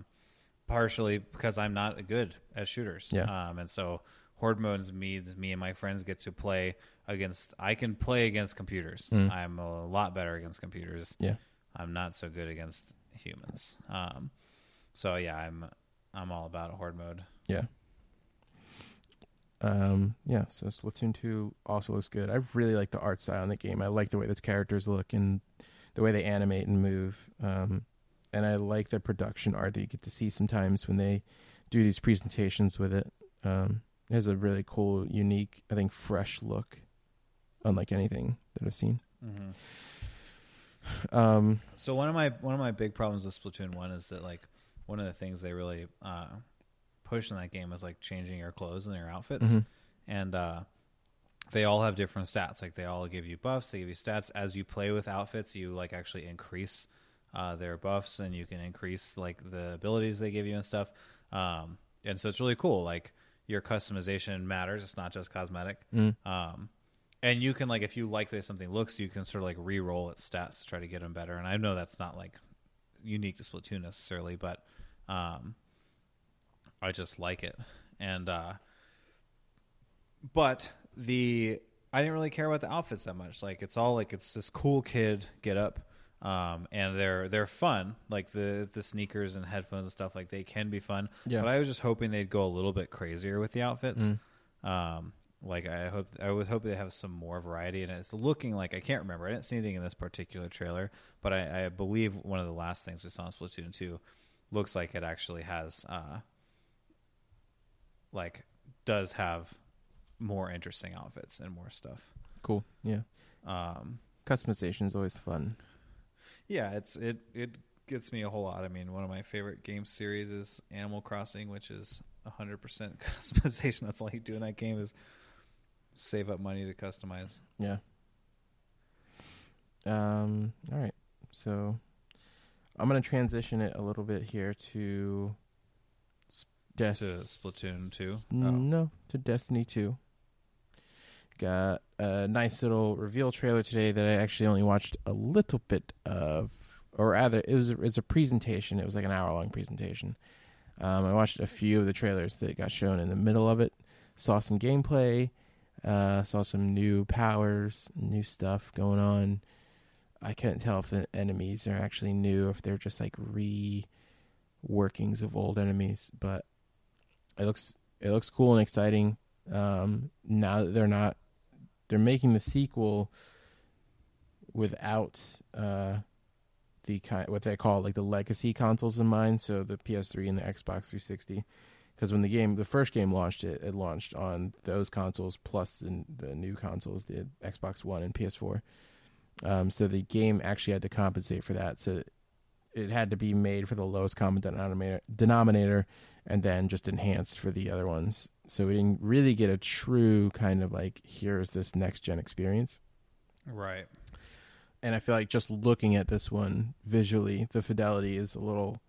Partially because I'm not good at shooters. Yeah. And so horde mode means me and my friends get to play against. I can play against computers. I'm a lot better against computers. Yeah. I'm not so good against humans. So yeah, I'm all about horde mode. Yeah. Yeah. So Splatoon 2 also looks good. I really like the art style in the game. I like the way those characters look and the way they animate and move. And I like the production art that you get to see sometimes when they do these presentations with it. It has a really cool, unique, I think, fresh look, unlike anything that I've seen. Mm-hmm. So one of my big problems with Splatoon 1 is that, like, one of the things they really pushed in that game is, like, changing your clothes and your outfits. Mm-hmm. And they all have different stats. Like, they all give you buffs. They give you stats. As you play with outfits, you, like, actually increase their buffs, and you can increase, like, the abilities they give you and stuff. And so it's really cool. Like, your customization matters. It's not just cosmetic. Mm. And you can, like, if you like the way something looks, you can sort of, like, re-roll its stats to try to get them better. And I know that's not, like, unique to Splatoon necessarily, but I just like it. And but I didn't really care about the outfits that much. Like, it's all, like, it's this cool kid get up, and they're fun. Like, the sneakers and headphones and stuff, like, they can be fun. Yeah. But I was just hoping they'd go a little bit crazier with the outfits. Mm. Like, I would hope they have some more variety, and it's looking like, I can't remember, I didn't see anything in this particular trailer, but I believe one of the last things we saw in Splatoon 2 looks like it actually has like, does have more interesting outfits and more stuff. Cool. Yeah. Customization is always fun. Yeah, it gets me a whole lot. I mean, one of my favorite game series is Animal Crossing, which is 100% customization. That's all you do in that game is save up money to customize. Yeah. All right. So I'm going to transition it a little bit here to Splatoon 2. No, to Destiny 2. Got a nice little reveal trailer today that I actually only watched a little bit of, or rather it was a presentation. It was like an hour-long presentation. I watched a few of the trailers that got shown in the middle of it. Saw some gameplay. Saw some new powers, new stuff going on. I couldn't tell if the enemies are actually new, if they're just like reworkings of old enemies. But it looks cool and exciting. Now that they're making the sequel without the kind, what they call, like, the legacy consoles in mind, so the PS3 and the Xbox 360. Because when the first game launched, it launched on those consoles plus the new consoles, the Xbox One and PS4. So the game actually had to compensate for that. So it had to be made for the lowest common denominator and then just enhanced for the other ones. So we didn't really get a true kind of, like, here's this next-gen experience. Right. And I feel like just looking at this one visually, the fidelity is a little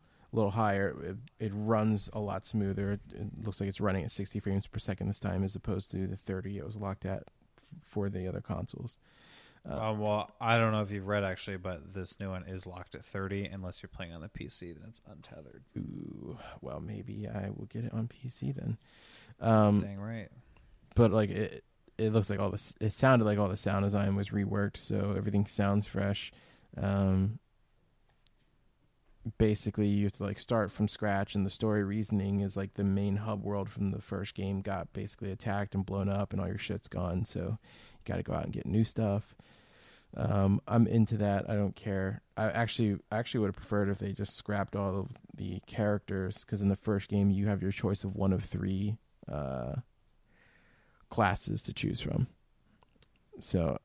higher. It runs a lot smoother. It looks like it's running at 60 frames per second this time, as opposed to the 30 it was locked at for the other consoles. Well, I don't know if you've read, actually, but this new one is locked at 30 unless you're playing on the PC, then it's untethered. Ooh, well, maybe I will get it on PC then. Dang right. But, like, it looks like all this, it sounded like all the sound design was reworked, so everything sounds fresh. Basically, you have to, like, start from scratch, and the story reasoning is, like, the main hub world from the first game got basically attacked and blown up, and all your shit's gone, so you got to go out and get new stuff. I'm into that. I don't care. I actually would have preferred if they just scrapped all of the characters, because in the first game you have your choice of one of three classes to choose from. So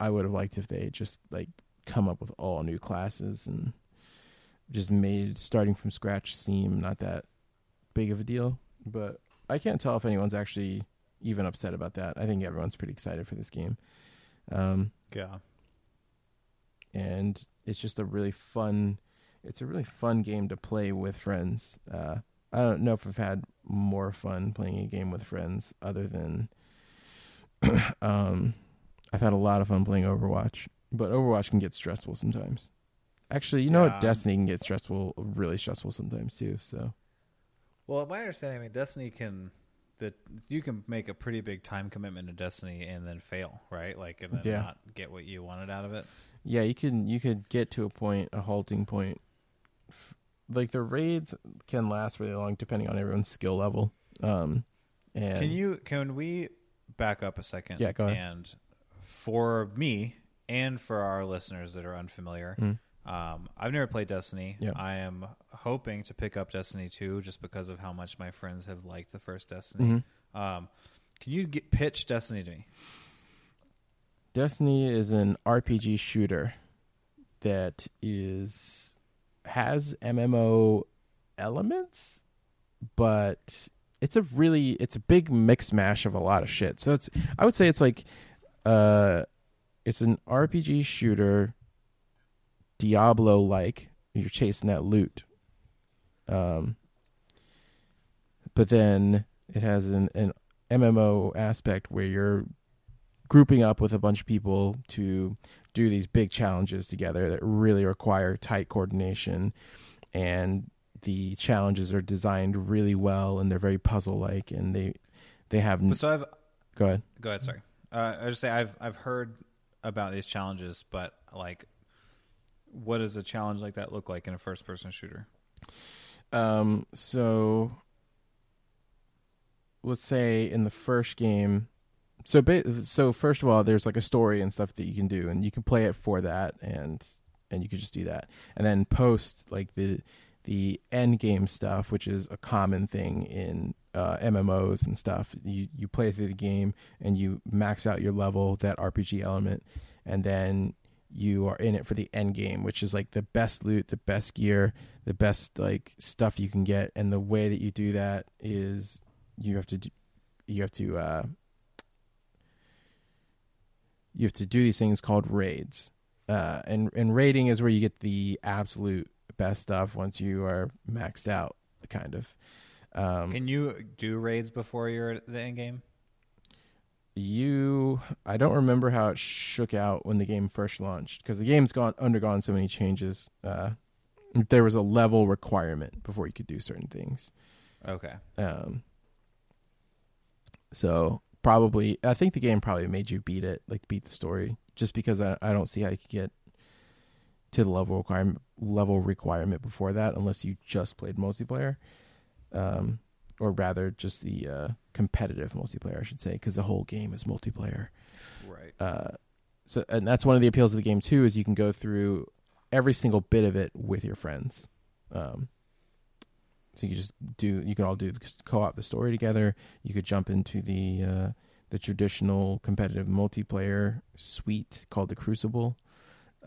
I would have liked if they just, like, come up with all new classes and just made starting from scratch seem not that big of a deal. But I can't tell if anyone's actually even upset about that. I think everyone's pretty excited for this game. Yeah. And it's just a really fun game to play with friends. I don't know if I've had more fun playing a game with friends other than I've had a lot of fun playing Overwatch, but Overwatch can get stressful sometimes. Actually, you know what? Destiny can get stressful, really stressful sometimes too. So, well, my understanding, I mean, Destiny you can make a pretty big time commitment to Destiny and then fail, right? Like, and then not get what you wanted out of it. Yeah, you could get to a halting point. Like, the raids can last really long depending on everyone's skill level. And can we back up a second? Yeah, go ahead. And for me and for our listeners that are unfamiliar. I've never played Destiny. Yep. I am hoping to pick up Destiny 2 just because of how much my friends have liked the first Destiny. Mm-hmm. Can you pitch Destiny to me? Destiny is an RPG shooter that has MMO elements, but it's a big mix mash of a lot of shit. So I would say it's like it's an RPG shooter, Diablo-like. You're chasing that loot. But then it has an MMO aspect where you're grouping up with a bunch of people to do these big challenges together that really require tight coordination. And the challenges are designed really well, and they're very puzzle-like, and they have... Go ahead, sorry. I just say I've heard about these challenges, but like... What does a challenge like that look like in a first-person shooter? So let's say in the first game, so first of all, there's like a story and stuff that you can do, and you can play it for that, and you can just do that. And then post like the end game stuff, which is a common thing in MMOs and stuff. You play through the game and you max out your level, that RPG element, and then you are in it for the end game, which is like the best loot, the best gear, the best like stuff you can get. And the way that you do that is you have to do these things called raids. And raiding is where you get the absolute best stuff once you are maxed out, kind of. Can you do raids before you're at the end game? I don't remember how it shook out when the game first launched, because the game's undergone so many changes. There was a level requirement before you could do certain things. Okay. So probably, I think the game probably made you beat the story, just because I don't see how you could get to the level requirement before that, unless you just played multiplayer. Or rather, just the competitive multiplayer, I should say, because the whole game is multiplayer. Right. And that's one of the appeals of the game, too, is you can go through every single bit of it with your friends. So you can all do co-op the story together. You could jump into the traditional competitive multiplayer suite called the Crucible.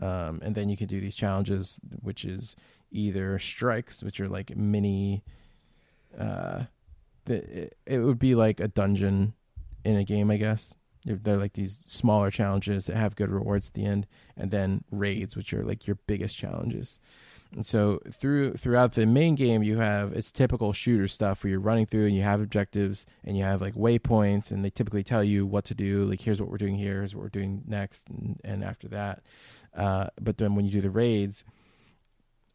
And then you can do these challenges, which is either strikes, which are like mini... It would be like a dungeon in a game, I guess. They're like these smaller challenges that have good rewards at the end, and then raids, which are like your biggest challenges. And so throughout the main game, you have its typical shooter stuff where you're running through and you have objectives and you have like waypoints, and they typically tell you what to do. Like, here's what we're doing here, here's what we're doing next, and after that. But then when you do the raids,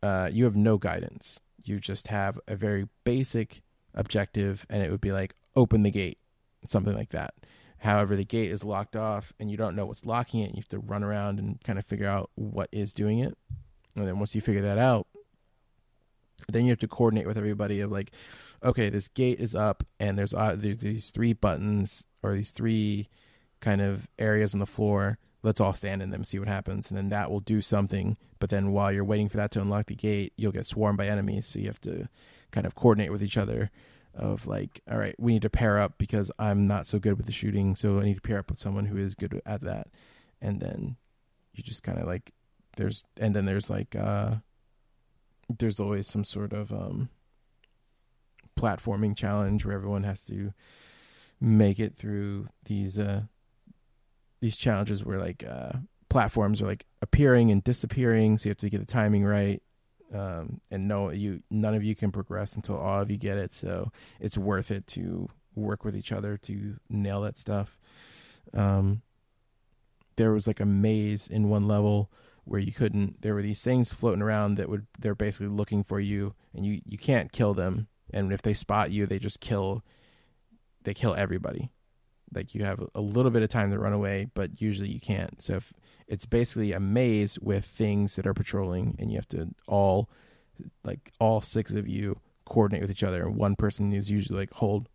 you have no guidance. You just have a very basic objective, and it would be like, open the gate, something like that. However, the gate is locked off and you don't know what's locking it. You have to run around and kind of figure out what is doing it. And then once you figure that out, then you have to coordinate with everybody of like, okay, this gate is up and there's these three buttons or these three kind of areas on the floor. Let's all stand in them, see what happens. And then that will do something. But then while you're waiting for that to unlock the gate, you'll get swarmed by enemies. So you have to kind of coordinate with each other of like, all right, we need to pair up because I'm not so good with the shooting. So I need to pair up with someone who is good at that. And then you just kind of like, there's always some sort of platforming challenge where everyone has to make it through these challenges where like platforms are like appearing and disappearing, so you have to get the timing right, and none of you can progress until all of you get it. So it's worth it to work with each other to nail that stuff. There was like a maze in one level where there were these things floating around they're basically looking for you, and you can't kill them, and if they spot you, they kill everybody. Like, you have a little bit of time to run away, but usually you can't. So it's basically a maze with things that are patrolling, and you have to all six of you coordinate with each other. And one person is usually like, hold,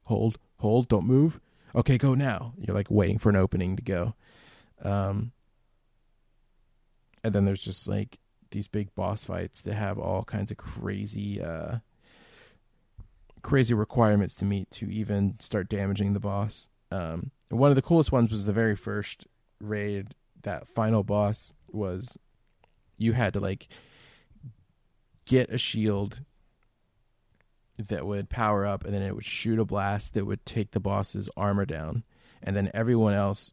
don't move. Okay, go now. You're like waiting for an opening to go. And then there's just like these big boss fights that have all kinds of crazy crazy requirements to meet to even start damaging the boss. One of the coolest ones was the very first raid. That final boss was, you had to like get a shield that would power up, and then it would shoot a blast that would take the boss's armor down, and then everyone else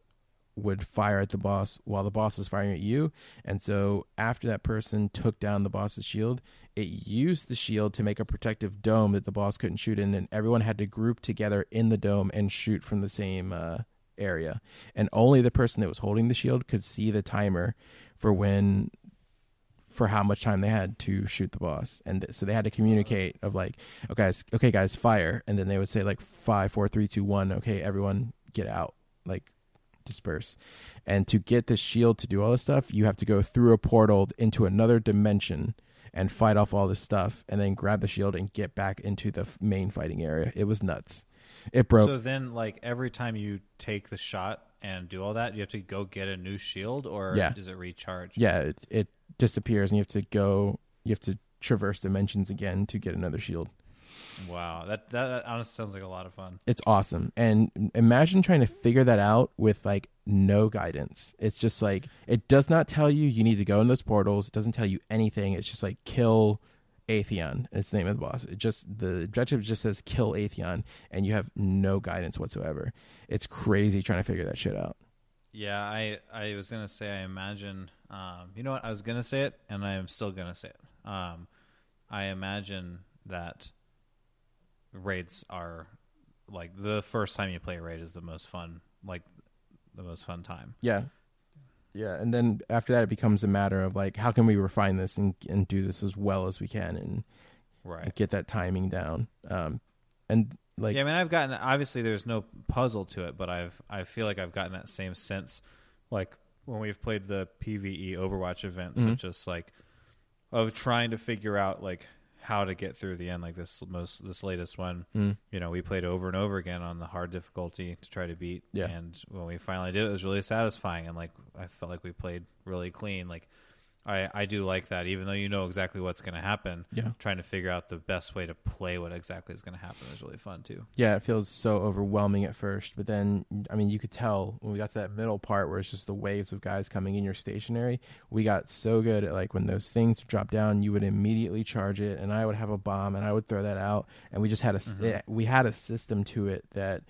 would fire at the boss while the boss was firing at you. And so after that person took down the boss's shield, it used the shield to make a protective dome that the boss couldn't shoot in, and everyone had to group together in the dome and shoot from the same area. And only the person that was holding the shield could see the timer for how much time they had to shoot the boss. And so they had to communicate of like, okay guys, fire. And then they would say like 5, 4, 3, 2, 1. Okay, everyone get out, like disperse. And to get the shield to do all this stuff, you have to go through a portal into another dimension and fight off all this stuff, and then grab the shield and get back into the main fighting area. It was nuts. It broke. So then, like, every time you take the shot and do all that, you have to go get a new shield, or does it recharge? Yeah, it disappears, and you have to traverse dimensions again to get another shield. Wow, that honestly sounds like a lot of fun. It's awesome. And imagine trying to figure that out with like no guidance. It's just like, it does not tell you need to go in those portals. It doesn't tell you anything. It's just like, kill Atheon. It's the name of the boss. It just, the objective just says kill Atheon, and you have no guidance whatsoever. It's crazy trying to figure that shit out. Yeah, I was gonna say, I imagine, you know what, I was gonna say it, and I am still gonna say it. I imagine that raids are like, the first time you play a raid is the most fun, like the most fun time. Yeah. Yeah, and then after that, it becomes a matter of like, how can we refine this and do this as well as we can, and right, get that timing down. And like, yeah, I mean, I've gotten, obviously there's no puzzle to it, but I feel like I've gotten that same sense, like when we've played the PvE Overwatch events, mm-hmm. It's just like, of trying to figure out like how to get through the end. Like this latest one, you know, we played over and over again on the hard difficulty to try to beat. Yeah. And when we finally did it, it was really satisfying. And like, I felt like we played really clean. Like I do like that, even though you know exactly what's going to happen. Yeah. Trying to figure out the best way to play what exactly is going to happen is really fun too. Yeah. It feels so overwhelming at first, but then, I mean, you could tell when we got to that middle part where it's just the waves of guys coming in, you're stationary. We got so good at like, when those things drop down, you would immediately charge it, and I would have a bomb and I would throw that out. And we just had a system to it that,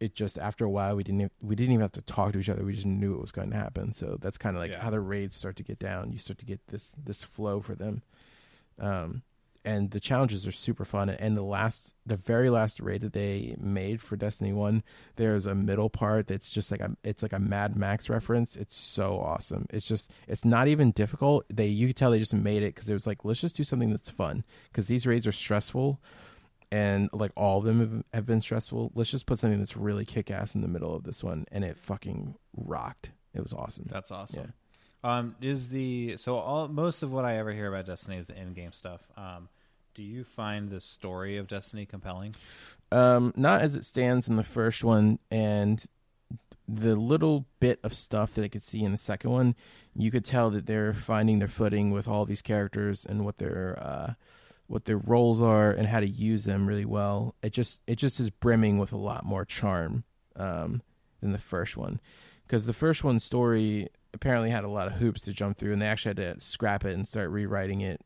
it just, after a while, we didn't even have to talk to each other. We just knew it was going to happen. So that's kind of like how the raids start to get down. You start to get this flow for them. And the challenges are super fun. And the very last raid that they made for Destiny 1, there's a middle part that's just like it's like a Mad Max reference. It's so awesome. It's just, it's not even difficult. You could tell they just made it because it was like, let's just do something that's fun, because these raids are stressful. And like all of them have been stressful. Let's just put something that's really kick-ass in the middle of this one, and it fucking rocked. It was awesome. That's awesome. Yeah. Most of what I ever hear about Destiny is the in-game stuff. Do you find the story of Destiny compelling? Not as it stands in the first one, and the little bit of stuff that I could see in the second one, you could tell that they're finding their footing with all these characters and what their roles are and how to use them really well. It just is brimming with a lot more charm than the first one, because the first one's story apparently had a lot of hoops to jump through, and they actually had to scrap it and start rewriting it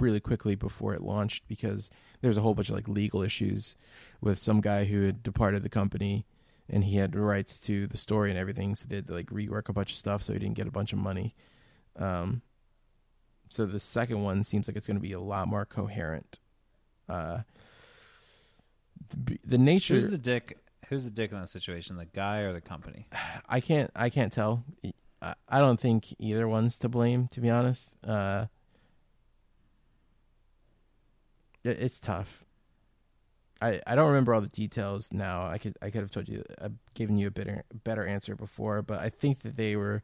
really quickly before it launched, because there's a whole bunch of like legal issues with some guy who had departed the company, and he had rights to the story and everything, so they had to like rework a bunch of stuff so he didn't get a bunch of money. So the second one seems like it's going to be a lot more coherent. The nature. Who's the dick in that situation? The guy or the company? I can't tell. I don't think either one's to blame, to be honest. It's tough. I don't remember all the details now. I could have told you, I've given you a better answer before, but I think that they were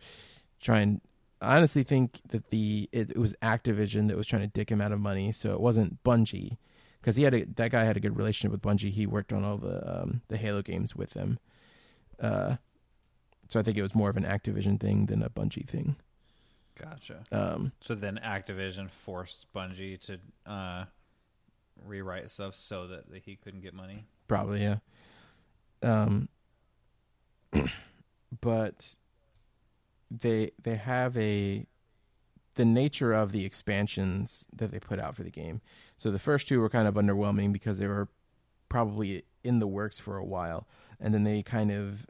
trying. I honestly think that it was Activision that was trying to dick him out of money, so it wasn't Bungie, because that guy had a good relationship with Bungie. He worked on all the Halo games with them, So I think it was more of an Activision thing than a Bungie thing. Gotcha. So then Activision forced Bungie to rewrite stuff so that he couldn't get money? Probably, yeah. But they have the nature of the expansions that they put out for the game. So the first two were kind of underwhelming because they were probably in the works for a while. And then they kind of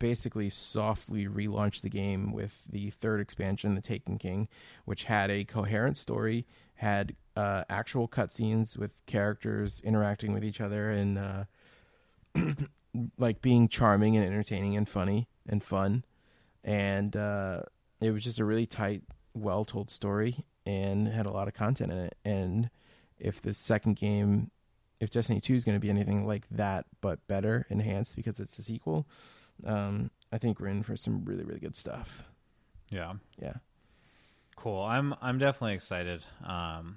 basically softly relaunched the game with the third expansion, The Taken King, which had a coherent story, had actual cutscenes with characters interacting with each other and like being charming and entertaining and funny and fun. And it was just a really tight, well-told story and had a lot of content in it. And if the second game, if Destiny 2 is going to be anything like that, but better, enhanced because it's a sequel, I think we're in for some really, really good stuff. Yeah. Yeah. Cool. I'm definitely excited. When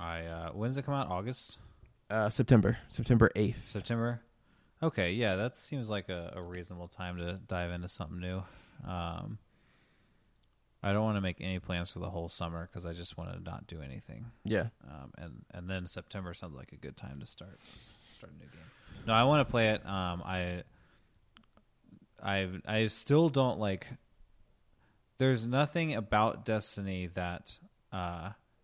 does it come out? August? September 8th. September. Okay. Yeah. That seems like a reasonable time to dive into something new. I don't want to make any plans for the whole summer because I just want to not do anything. Yeah. And then September sounds like a good time to start a new game. No, I want to play it. I still don't like. There's nothing about Destiny that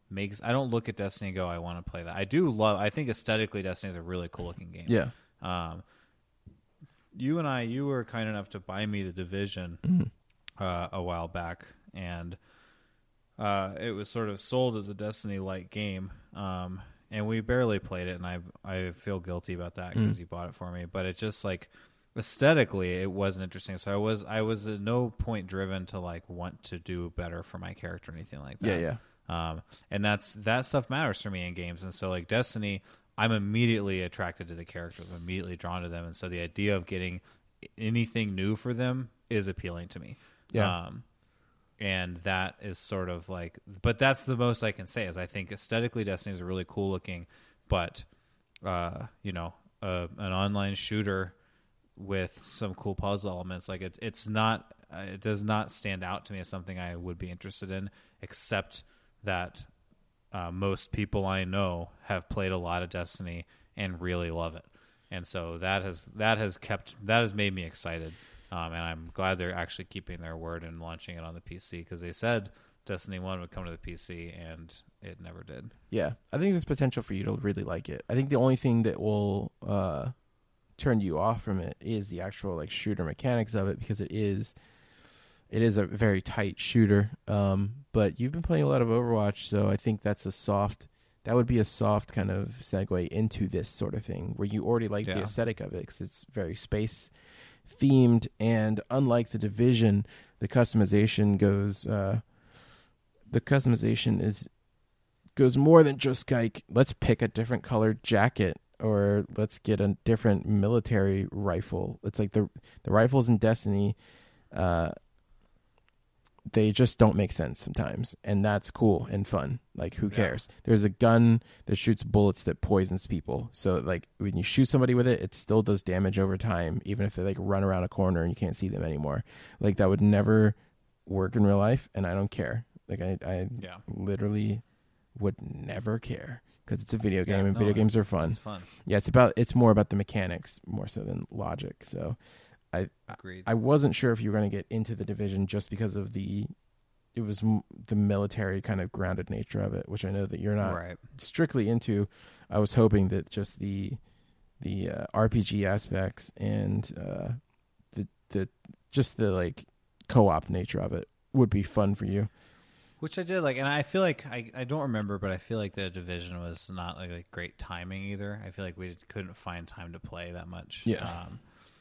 makes. I don't look at Destiny and go, I want to play that. I do love. I think aesthetically, Destiny is a really cool looking game. Yeah. You were kind enough to buy me The Division a while back, and it was sort of sold as a Destiny-like game, and we barely played it, and I feel guilty about that because you bought it for me. But it just like aesthetically, it wasn't interesting. So I was at no point driven to like want to do better for my character or anything like that. Yeah, yeah. And that stuff matters for me in games, and so like Destiny, I'm immediately attracted to the characters. I'm immediately drawn to them. And so the idea of getting anything new for them is appealing to me. Yeah. And that is sort of like, but that's the most I can say is I think aesthetically Destiny is really cool looking, but, an online shooter with some cool puzzle elements. Like it's not, it does not stand out to me as something I would be interested in, except that, most people I know have played a lot of Destiny and really love it, and so that has made me excited, and I'm glad they're actually keeping their word and launching it on the PC because they said Destiny 1 would come to the PC and it never did. Yeah, I think there's potential for you to really like it. I think the only thing that will turn you off from it is the actual like shooter mechanics of it because it is a very tight shooter, but you've been playing a lot of Overwatch, so I think that would be a soft kind of segue into this sort of thing where you already like the aesthetic of it because it's very space themed, and unlike The Division, the customization goes more than just like let's pick a different colored jacket or let's get a different military rifle. It's like the rifles in Destiny. They just don't make sense sometimes, and that's cool and fun. Like, who cares? Yeah. There's a gun that shoots bullets that poisons people. So, like, when you shoot somebody with it, it still does damage over time, even if they, like, run around a corner and you can't see them anymore. Like, that would never work in real life, and I don't care. Like, I literally would never care because it's a video game, and video games are fun. It's fun. Yeah, it's more about the mechanics more so than logic, so... I wasn't sure if you were going to get into The Division just because of the military kind of grounded nature of it, which I know that you're not strictly into. I was hoping that just the RPG aspects and the like co-op nature of it would be fun for you. Which I did like, and I feel like I don't remember, but I feel like The Division was not like great timing either. I feel like we couldn't find time to play that much. Yeah.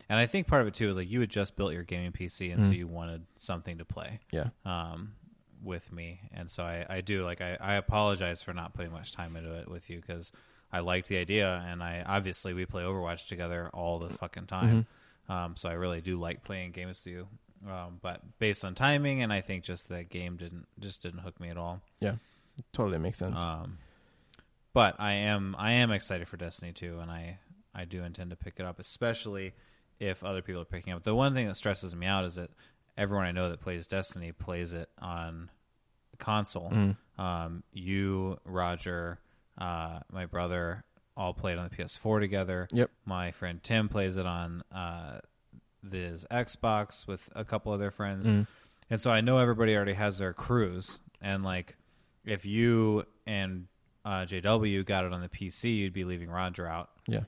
And I think part of it, too, is like you had just built your gaming PC, and so you wanted something to play with me. And so I do. Like, I apologize for not putting much time into it with you because I liked the idea. And obviously, we play Overwatch together all the fucking time. Mm-hmm. So I really do like playing games with you. But based on timing, and I think just that game didn't hook me at all. Yeah, totally makes sense. But I am excited for Destiny 2, and I do intend to pick it up, especially... if other people are picking up. The one thing that stresses me out is that everyone I know that plays Destiny plays it on console. You, Roger, my brother, all played on the PS4 together. Yep. My friend Tim plays it on this Xbox with a couple of their friends. And so I know everybody already has their crews. And, like, if you and JW got it on the PC, you'd be leaving Roger out. Yeah.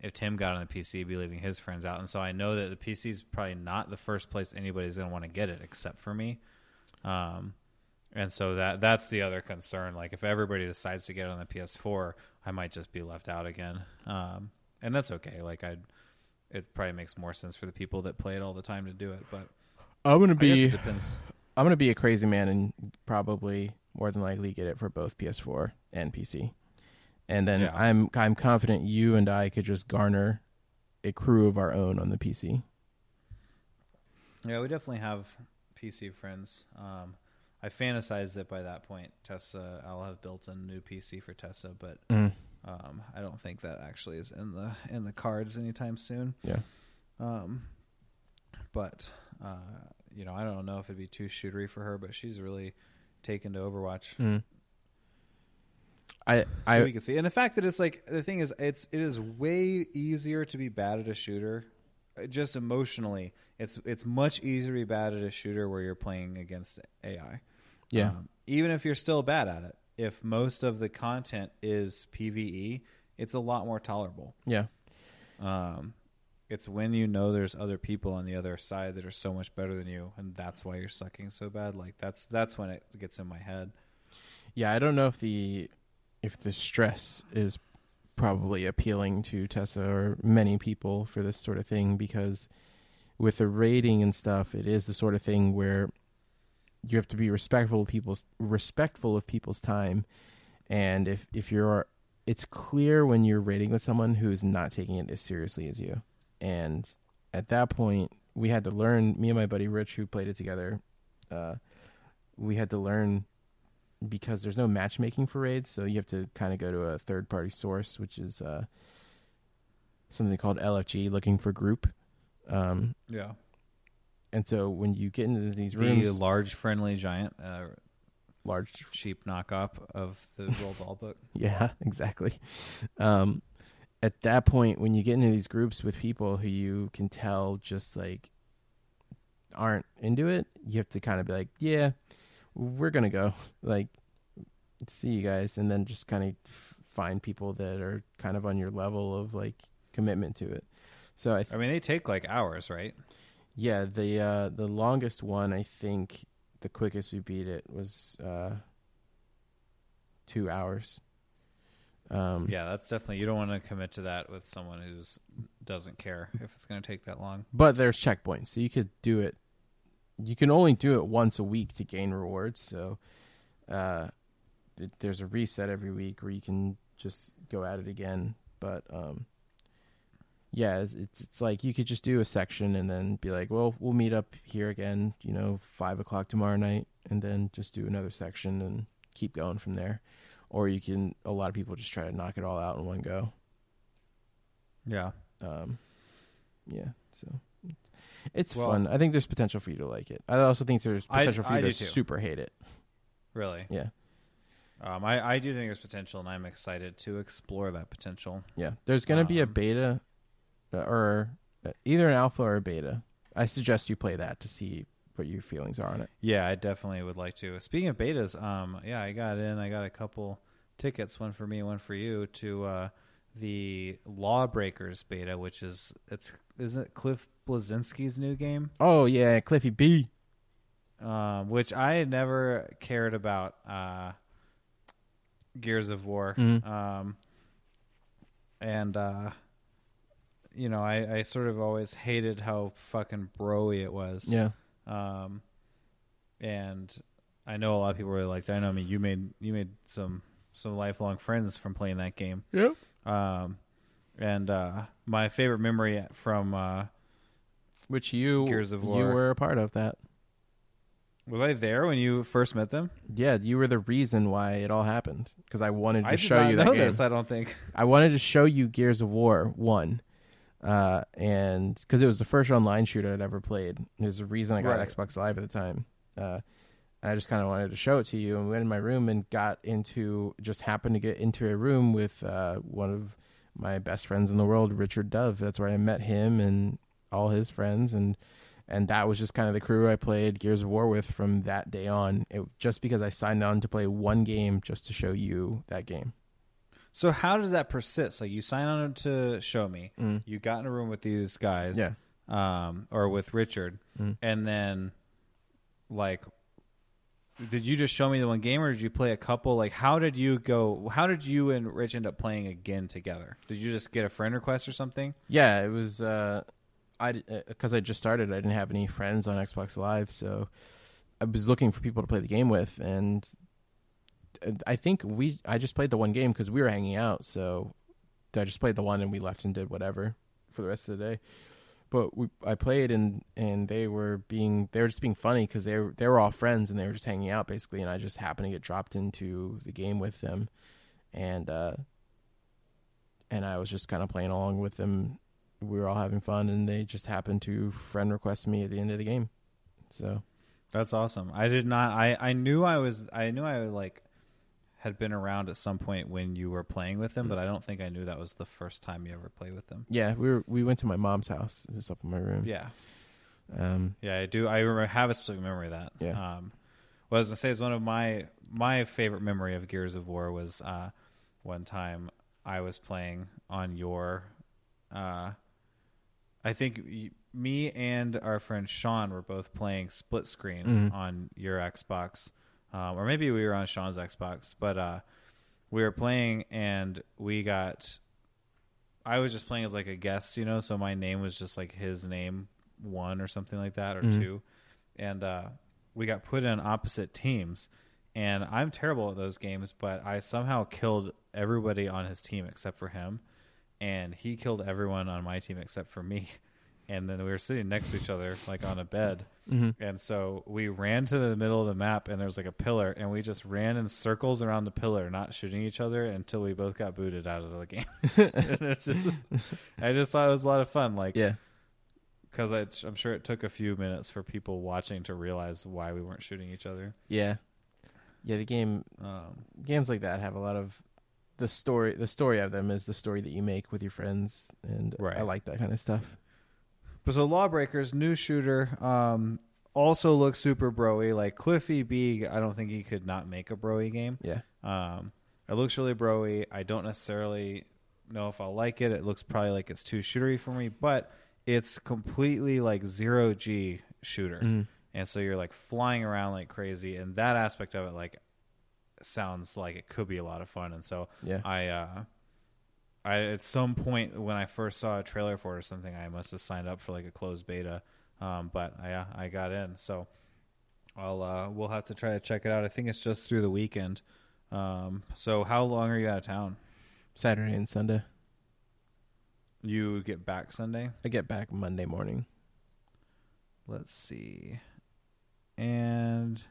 If Tim got it on the PC, you'd be leaving his friends out. And so I know that the PC is probably not the first place anybody's going to want to get it except for me. And so that's the other concern. Like, if everybody decides to get it on the PS4, I might just be left out again. And that's okay. Like, it probably makes more sense for the people that play it all the time to do it. But I'm gonna be a crazy man and probably more than likely get it for both PS4 and PC. And then I'm confident you and I could just garner a crew of our own on the PC. Yeah, we definitely have PC friends. I fantasized that by that point, Tessa, I'll have built a new PC for Tessa, but I don't think that actually is in the cards anytime soon. Yeah. But you know, I don't know if it'd be too shootery for her, but she's really taken to Overwatch. So we can see, and the fact that it's like the thing is, it is way easier to be bad at a shooter. Just emotionally, it's much easier to be bad at a shooter where you're playing against AI. Yeah. Even if you're still bad at it, if most of the content is PvE, it's a lot more tolerable. Yeah. It's when you know there's other people on the other side that are so much better than you, and that's why you're sucking so bad. Like that's when it gets in my head. Yeah, I don't know if the stress is probably appealing to Tessa or many people for this sort of thing, because with the rating and stuff, it is the sort of thing where you have to be respectful of people's time. And if you're, it's clear when you're rating with someone who's not taking it as seriously as you. And at that point, we had to learn, me and my buddy Rich, who played it together, we had to learn, because there's no matchmaking for raids, so you have to kind of go to a third-party source, which is something called LFG, looking for group. Yeah. And so when you get into these rooms... The large friendly giant, large cheap knockoff of the roll ball book. Yeah, exactly. At that point, when you get into these groups with people who you can tell just, like, aren't into it, you have to kind of be like, yeah, we're going to go. Like, see you guys. And then just kind of find people that are kind of on your level of, like, commitment to it. So I mean, they take, like, hours, right? Yeah, the longest one, I think the quickest we beat it was 2 hours. Yeah, that's definitely, you don't want to commit to that with someone who doesn't care if it's going to take that long. But there's checkpoints, so you could do it. You can only do it once a week to gain rewards, so there's a reset every week where you can just go at it again. But yeah, it's like you could just do a section and then be like, well, we'll meet up here again, 5:00 tomorrow night, and then just do another section and keep going from there. Or you can, a lot of people just try to knock it all out in one go. Yeah. Yeah. So it's fun. I think there's potential for you to like it. I also think there's potential for you to super hate it. Really? Yeah. I do think there's potential, and I'm excited to explore that potential. Yeah. There's going to be a beta or either an alpha or a beta. I suggest you play that to see what your feelings are on it. Yeah, I definitely would like to. Speaking of betas, I got a couple tickets, one for me, one for you, to the Lawbreakers beta, which isn't it Cliff Blazinski's new game? Oh yeah, Cliffy B. Which I never cared about Gears of War. I sort of always hated how fucking bro-y it was. Yeah. And I know a lot of people really liked it. I know, I mean, you made some lifelong friends from playing that game. Yep. And my favorite memory from which you Gears of War, you were a part of that. Was I there when you first met them? Yeah, you were the reason why it all happened, because I wanted to show you that game. I don't think I wanted to show you Gears of War 1. And because it was the first online shooter I'd ever played. It was the reason I got Xbox Live at the time. And I just kind of wanted to show it to you. And we went in my room and happened to get into a room with one of my best friends in the world, Richard Dove. That's where I met him and all his friends. And that was just kind of the crew I played Gears of War with from that day on. It, just because I signed on to play one game just to show you that game. So how did that persist? Like, you signed on to show me. Mm. You got in a room with these guys. Yeah. Or with Richard. Mm. And then, like, did you just show me the one game, or did you play a couple? Like, how did you and Rich end up playing again together? Did you just get a friend request or something? Yeah, it was... because I just started, I didn't have any friends on Xbox Live, so I was looking for people to play the game with, and I think I just played the one game because we were hanging out, so I just played the one and we left and did whatever for the rest of the day. But I played, and they were just being funny because they were all friends and they were just hanging out basically, and I just happened to get dropped into the game with them, and I was just kind of playing along with them. We were all having fun, and they just happened to friend request me at the end of the game. So that's awesome. I did not. I knew I had been around at some point when you were playing with them, but I don't think I knew that was the first time you ever played with them. Yeah, we went to my mom's house. It was up in my room. Yeah. Yeah, I do. I have a specific memory of that. Yeah. What I was gonna say is one of my favorite memory of Gears of War was one time I was playing on your. I think me and our friend Sean were both playing split screen on your Xbox, or maybe we were on Sean's Xbox, but we were playing, and I was just playing as like a guest, you know, so my name was just like his name 1 or something like that, or 2, and we got put in opposite teams, and I'm terrible at those games, but I somehow killed everybody on his team except for him. And he killed everyone on my team except for me. And then we were sitting next to each other, like on a bed. Mm-hmm. And so we ran to the middle of the map, and there was like a pillar, and we just ran in circles around the pillar, not shooting each other until we both got booted out of the game. And I just thought it was a lot of fun. Like, yeah. Cause I'm sure it took a few minutes for people watching to realize why we weren't shooting each other. Yeah. Yeah. The game, games like that have a lot of, the story of them is the story that you make with your friends, and I like that kind of stuff. But so Lawbreakers, new shooter, also looks super broy. Like Cliffy B, I don't think he could not make a broy game. Yeah. It looks really broy. I don't necessarily know if I'll like it. It looks probably like it's too shootery for me, but it's completely like 0G shooter. And so you're like flying around like crazy, and that aspect of it, like, sounds like it could be a lot of fun. And so I at some point when I first saw a trailer for it or something, I must have signed up for like a closed beta, but I got in, so I'll we'll have to try to check it out. I think it's just through the weekend. So how long are you out of town? Saturday and Sunday. You get back Sunday? I get back Monday morning. Let's see, and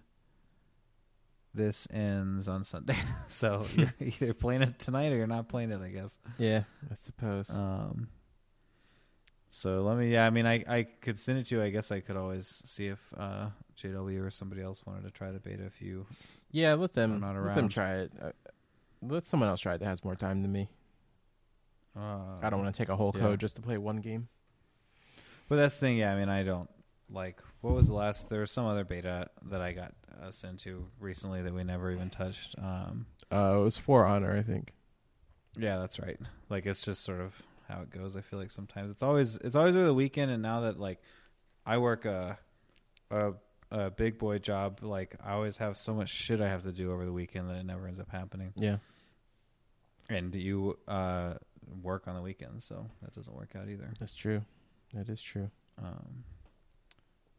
this ends on Sunday, so you're either playing it tonight or you're not playing it, I guess. Yeah, I suppose. So let me. Yeah, I mean, I could send it to you. I guess I could always see if JW or somebody else wanted to try the beta. If you, yeah, let them try it. Let someone else try it that has more time than me. I don't want to take a whole code just to play one game. But that's the thing. Yeah, I mean, I don't like. What was the last? There was some other beta that I got sent to recently that we never even touched. It was For Honor, I think. Yeah, that's right. Like, it's just sort of how it goes. I feel like sometimes it's always over the weekend, and now that like I work a big boy job, like I always have so much shit I have to do over the weekend that it never ends up happening. Yeah. And you work on the weekends, so that doesn't work out either. That's true. That is true.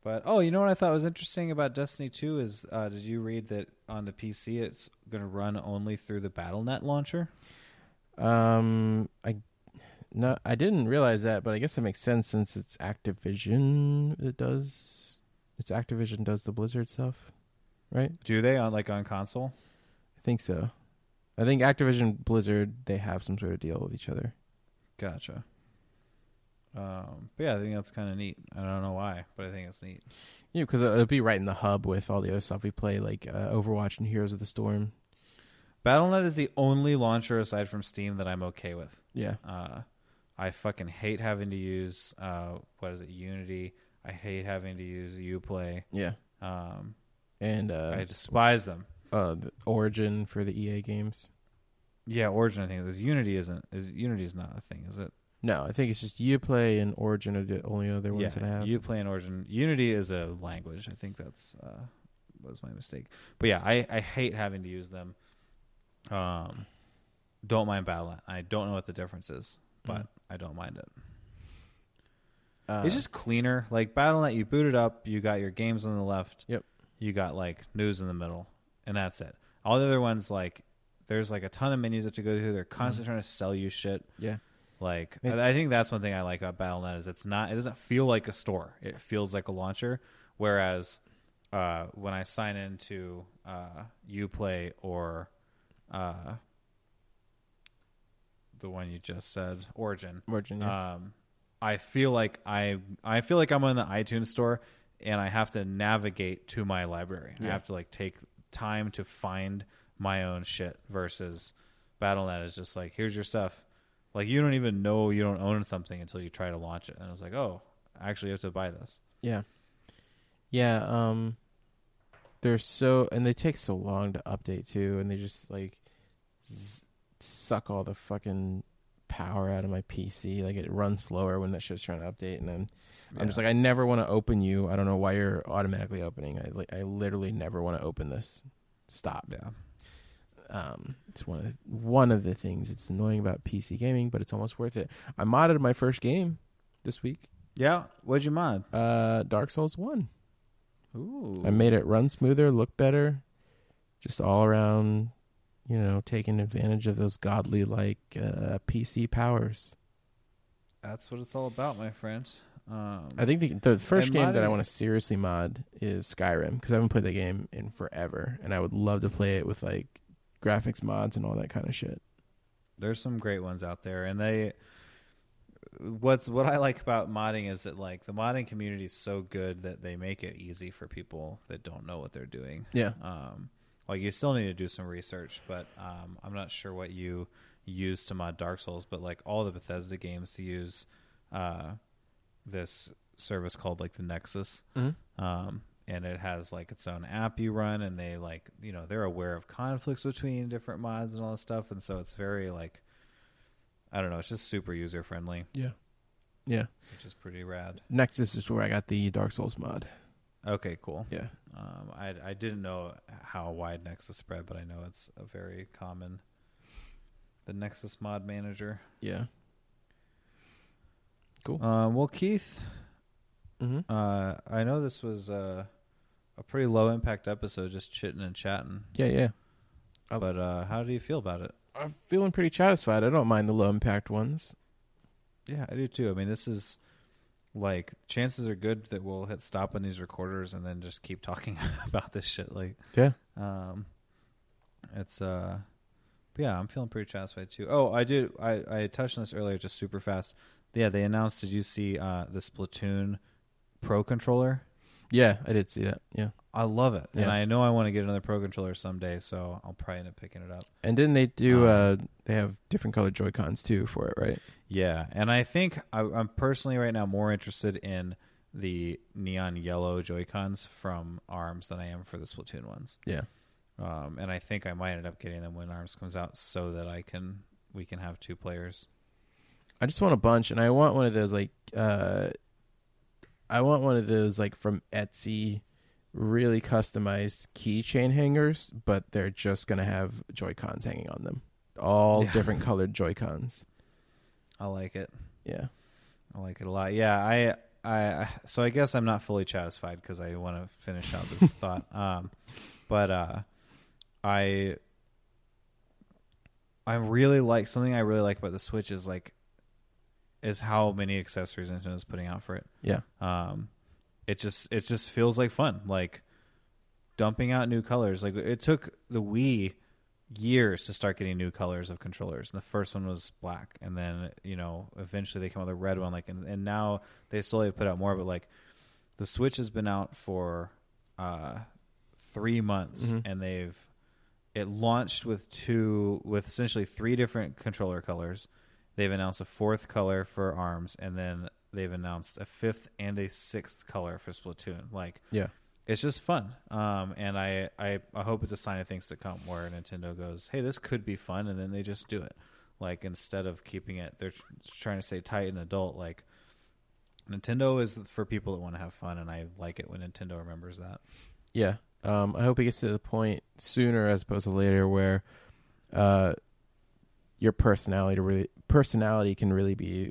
But, you know what I thought was interesting about Destiny 2 is, did you read that on the PC it's going to run only through the BattleNet launcher? I didn't realize that, but I guess it makes sense since it's Activision that does... It's Activision does the Blizzard stuff, right? Do they on console? I think so. I think Activision, Blizzard, they have some sort of deal with each other. Gotcha. But yeah, I think that's kind of neat. I don't know why, but I think it's neat. Yeah, because it'll be right in the hub with all the other stuff we play, like Overwatch and Heroes of the Storm. BattleNet is the only launcher aside from Steam that I'm okay with. Yeah. I fucking hate having to use, Unity. I hate having to use Uplay. Yeah. And I despise them. The Origin for the EA games. Yeah, Origin, I think. Unity is not a thing, is it? No, I think it's just Uplay and Origin are the only other ones that I have. Uplay and Origin. Unity is a language. I think that's was my mistake. But yeah, I hate having to use them. Don't mind BattleNet. I don't know what the difference is, but I don't mind it. It's just cleaner. Like BattleNet, you boot it up, you got your games on the left. Yep. You got like news in the middle, and that's it. All the other ones, like there's like a ton of menus that you go through. They're constantly trying to sell you shit. Yeah. Like I think that's one thing I like about BattleNet is it doesn't feel like a store. It feels like a launcher. Whereas when I sign into Uplay or the one you just said, Origin, yeah. I feel like I'm on the iTunes store and I have to navigate to my library. Yeah. I have to like take time to find my own shit versus BattleNet is just like, here's your stuff. Like, you don't even know you don't own something until you try to launch it. And I was like, oh, I actually have to buy this. Yeah. Yeah. And they take so long to update, too. And they just, like, suck all the fucking power out of my PC. Like, it runs slower when that shit's trying to update. And then I'm just like, I never want to open you. I don't know why you're automatically opening. I literally never want to open this. Stop. Yeah. It's one of the things it's annoying about PC gaming, but it's almost worth it. I modded my first game this week. Yeah, what'd you mod? Dark Souls 1. Ooh. I made it run smoother, look better, just all around. You know, taking advantage of those godly like PC powers. That's what it's all about, my friends. I think the first game that I want to seriously mod is Skyrim because I haven't played the game in forever, and I would love to play it with like graphics mods and all that kind of shit. There's some great ones out there, and what I like about modding is that like the modding community is so good that they make it easy for people that don't know what they're doing. Yeah. Like you still need to do some research, but I'm not sure what you use to mod Dark Souls, but like all the Bethesda games to use this service called like the Nexus. Mm-hmm. And it has like its own app you run, and they like, you know, they're aware of conflicts between different mods and all this stuff. And so it's very like, I don't know, it's just super user friendly. Yeah. Yeah. Which is pretty rad. Nexus is where I got the Dark Souls mod. Okay, cool. Yeah. I didn't know how wide Nexus spread, but I know it's a very common, the Nexus mod manager. Yeah. Cool. Well, Keith, mm-hmm. I know this was, a pretty low impact episode, just chitting and chatting. Yeah. But how do you feel about it? I'm feeling pretty satisfied. I don't mind the low impact ones. Yeah, I do too. I mean, this is like chances are good that we'll hit stop on these recorders and then just keep talking about this shit. Like, yeah. It's but yeah, I'm feeling pretty satisfied too. Oh, I touched on this earlier, just super fast. Yeah, they announced. Did you see the Splatoon Pro controller? Yeah, I did see that. Yeah. I love it. Yeah. And I know I want to get another Pro controller someday, so I'll probably end up picking it up. And didn't they do they have different colored Joy-Cons too for it, right? Yeah. And I think I'm personally right now more interested in the neon yellow Joy-Cons from Arms than I am for the Splatoon ones. Yeah. And I think I might end up getting them when Arms comes out so that we can have two players. I just want a bunch, and I want one of those like from Etsy, really customized keychain hangers, but they're just going to have Joy-Cons hanging on them. All different colored Joy-Cons. I like it. Yeah. I like it a lot. Yeah, so I guess I'm not fully satisfied because I want to finish out this thought. Something I really like about the Switch is like is how many accessories Nintendo's putting out for it. Yeah. It just feels like fun, like dumping out new colors. Like it took the Wii years to start getting new colors of controllers. And the first one was black, and then, you know, eventually they came out with a red one, like, and now they slowly put out more. But like the Switch has been out for 3 months, mm-hmm. and it launched with essentially 3 different controller colors. They've announced a 4th color for Arms, and then they've announced a 5th and a 6th color for Splatoon. Like, yeah, it's just fun. And I hope it's a sign of things to come where Nintendo goes, hey, this could be fun. And then they just do it. Like, instead of keeping it, they're trying to stay tight and adult. Like, Nintendo is for people that want to have fun. And I like it when Nintendo remembers that. Yeah. I hope it gets to the point sooner as opposed to later where, your personality can really be,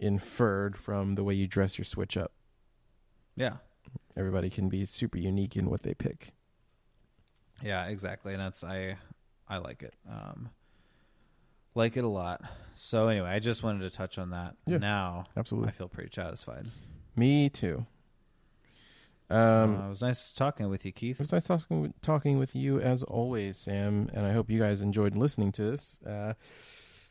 inferred from the way you dress your Switch up. Yeah. Everybody can be super unique in what they pick. Yeah, exactly. And that's, I like it. Like it a lot. So anyway, I just wanted to touch on that. Yeah, now, absolutely. I feel pretty satisfied. Me too. It was nice talking with you, Keith. It was nice talking with you as always, Sam. And I hope you guys enjoyed listening to this.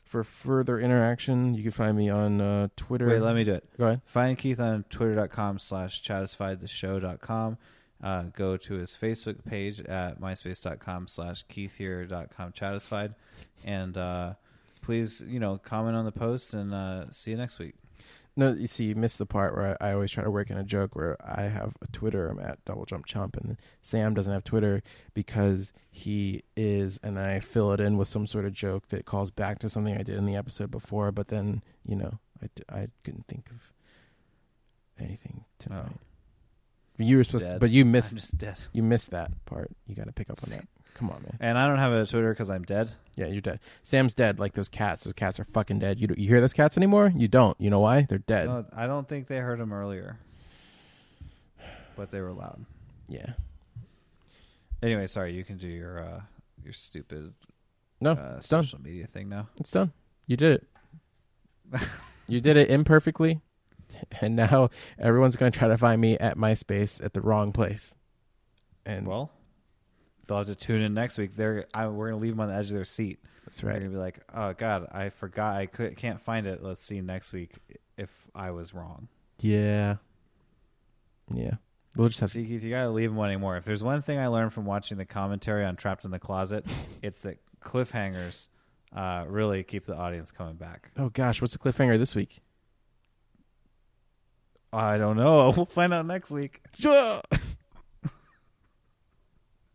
For further interaction, you can find me on Twitter. Wait, let me do it. Go ahead. Find Keith on twitter.com/chatisfiedtheshow.com. Go to his Facebook page at myspace.com/keithhere.com/chatisfied. And please, you know, comment on the post, and see you next week. No, you see, you missed the part where I always try to work in a joke where I have a Twitter. I'm at @DoubleJumpChomp, and Sam doesn't have Twitter because he is, and I fill it in with some sort of joke that calls back to something I did in the episode before, but then, you know, I couldn't think of anything tonight. Oh. You were supposed to, but you missed that part. You got to pick up on that. Come on, man. And I don't have a Twitter because I'm dead. Yeah, you're dead. Sam's dead like those cats. Those cats are fucking dead. You hear those cats anymore? You don't. You know why? They're dead. No, I don't think they heard them earlier. But they were loud. Yeah. Anyway, sorry. You can do your stupid social media thing now. It's done. You did it. You did it imperfectly. And now everyone's going to try to find me at MySpace at the wrong place. And well, they'll have to tune in next week. We're going to leave them on the edge of their seat. That's right. They're going to be like, oh, God, I forgot. I can't find it. Let's see next week if I was wrong. Yeah. Yeah. We'll just have to. See, Keith, you got to leave them one anymore. If there's one thing I learned from watching the commentary on Trapped in the Closet, it's that cliffhangers really keep the audience coming back. Oh, gosh. What's the cliffhanger this week? I don't know. We'll find out next week.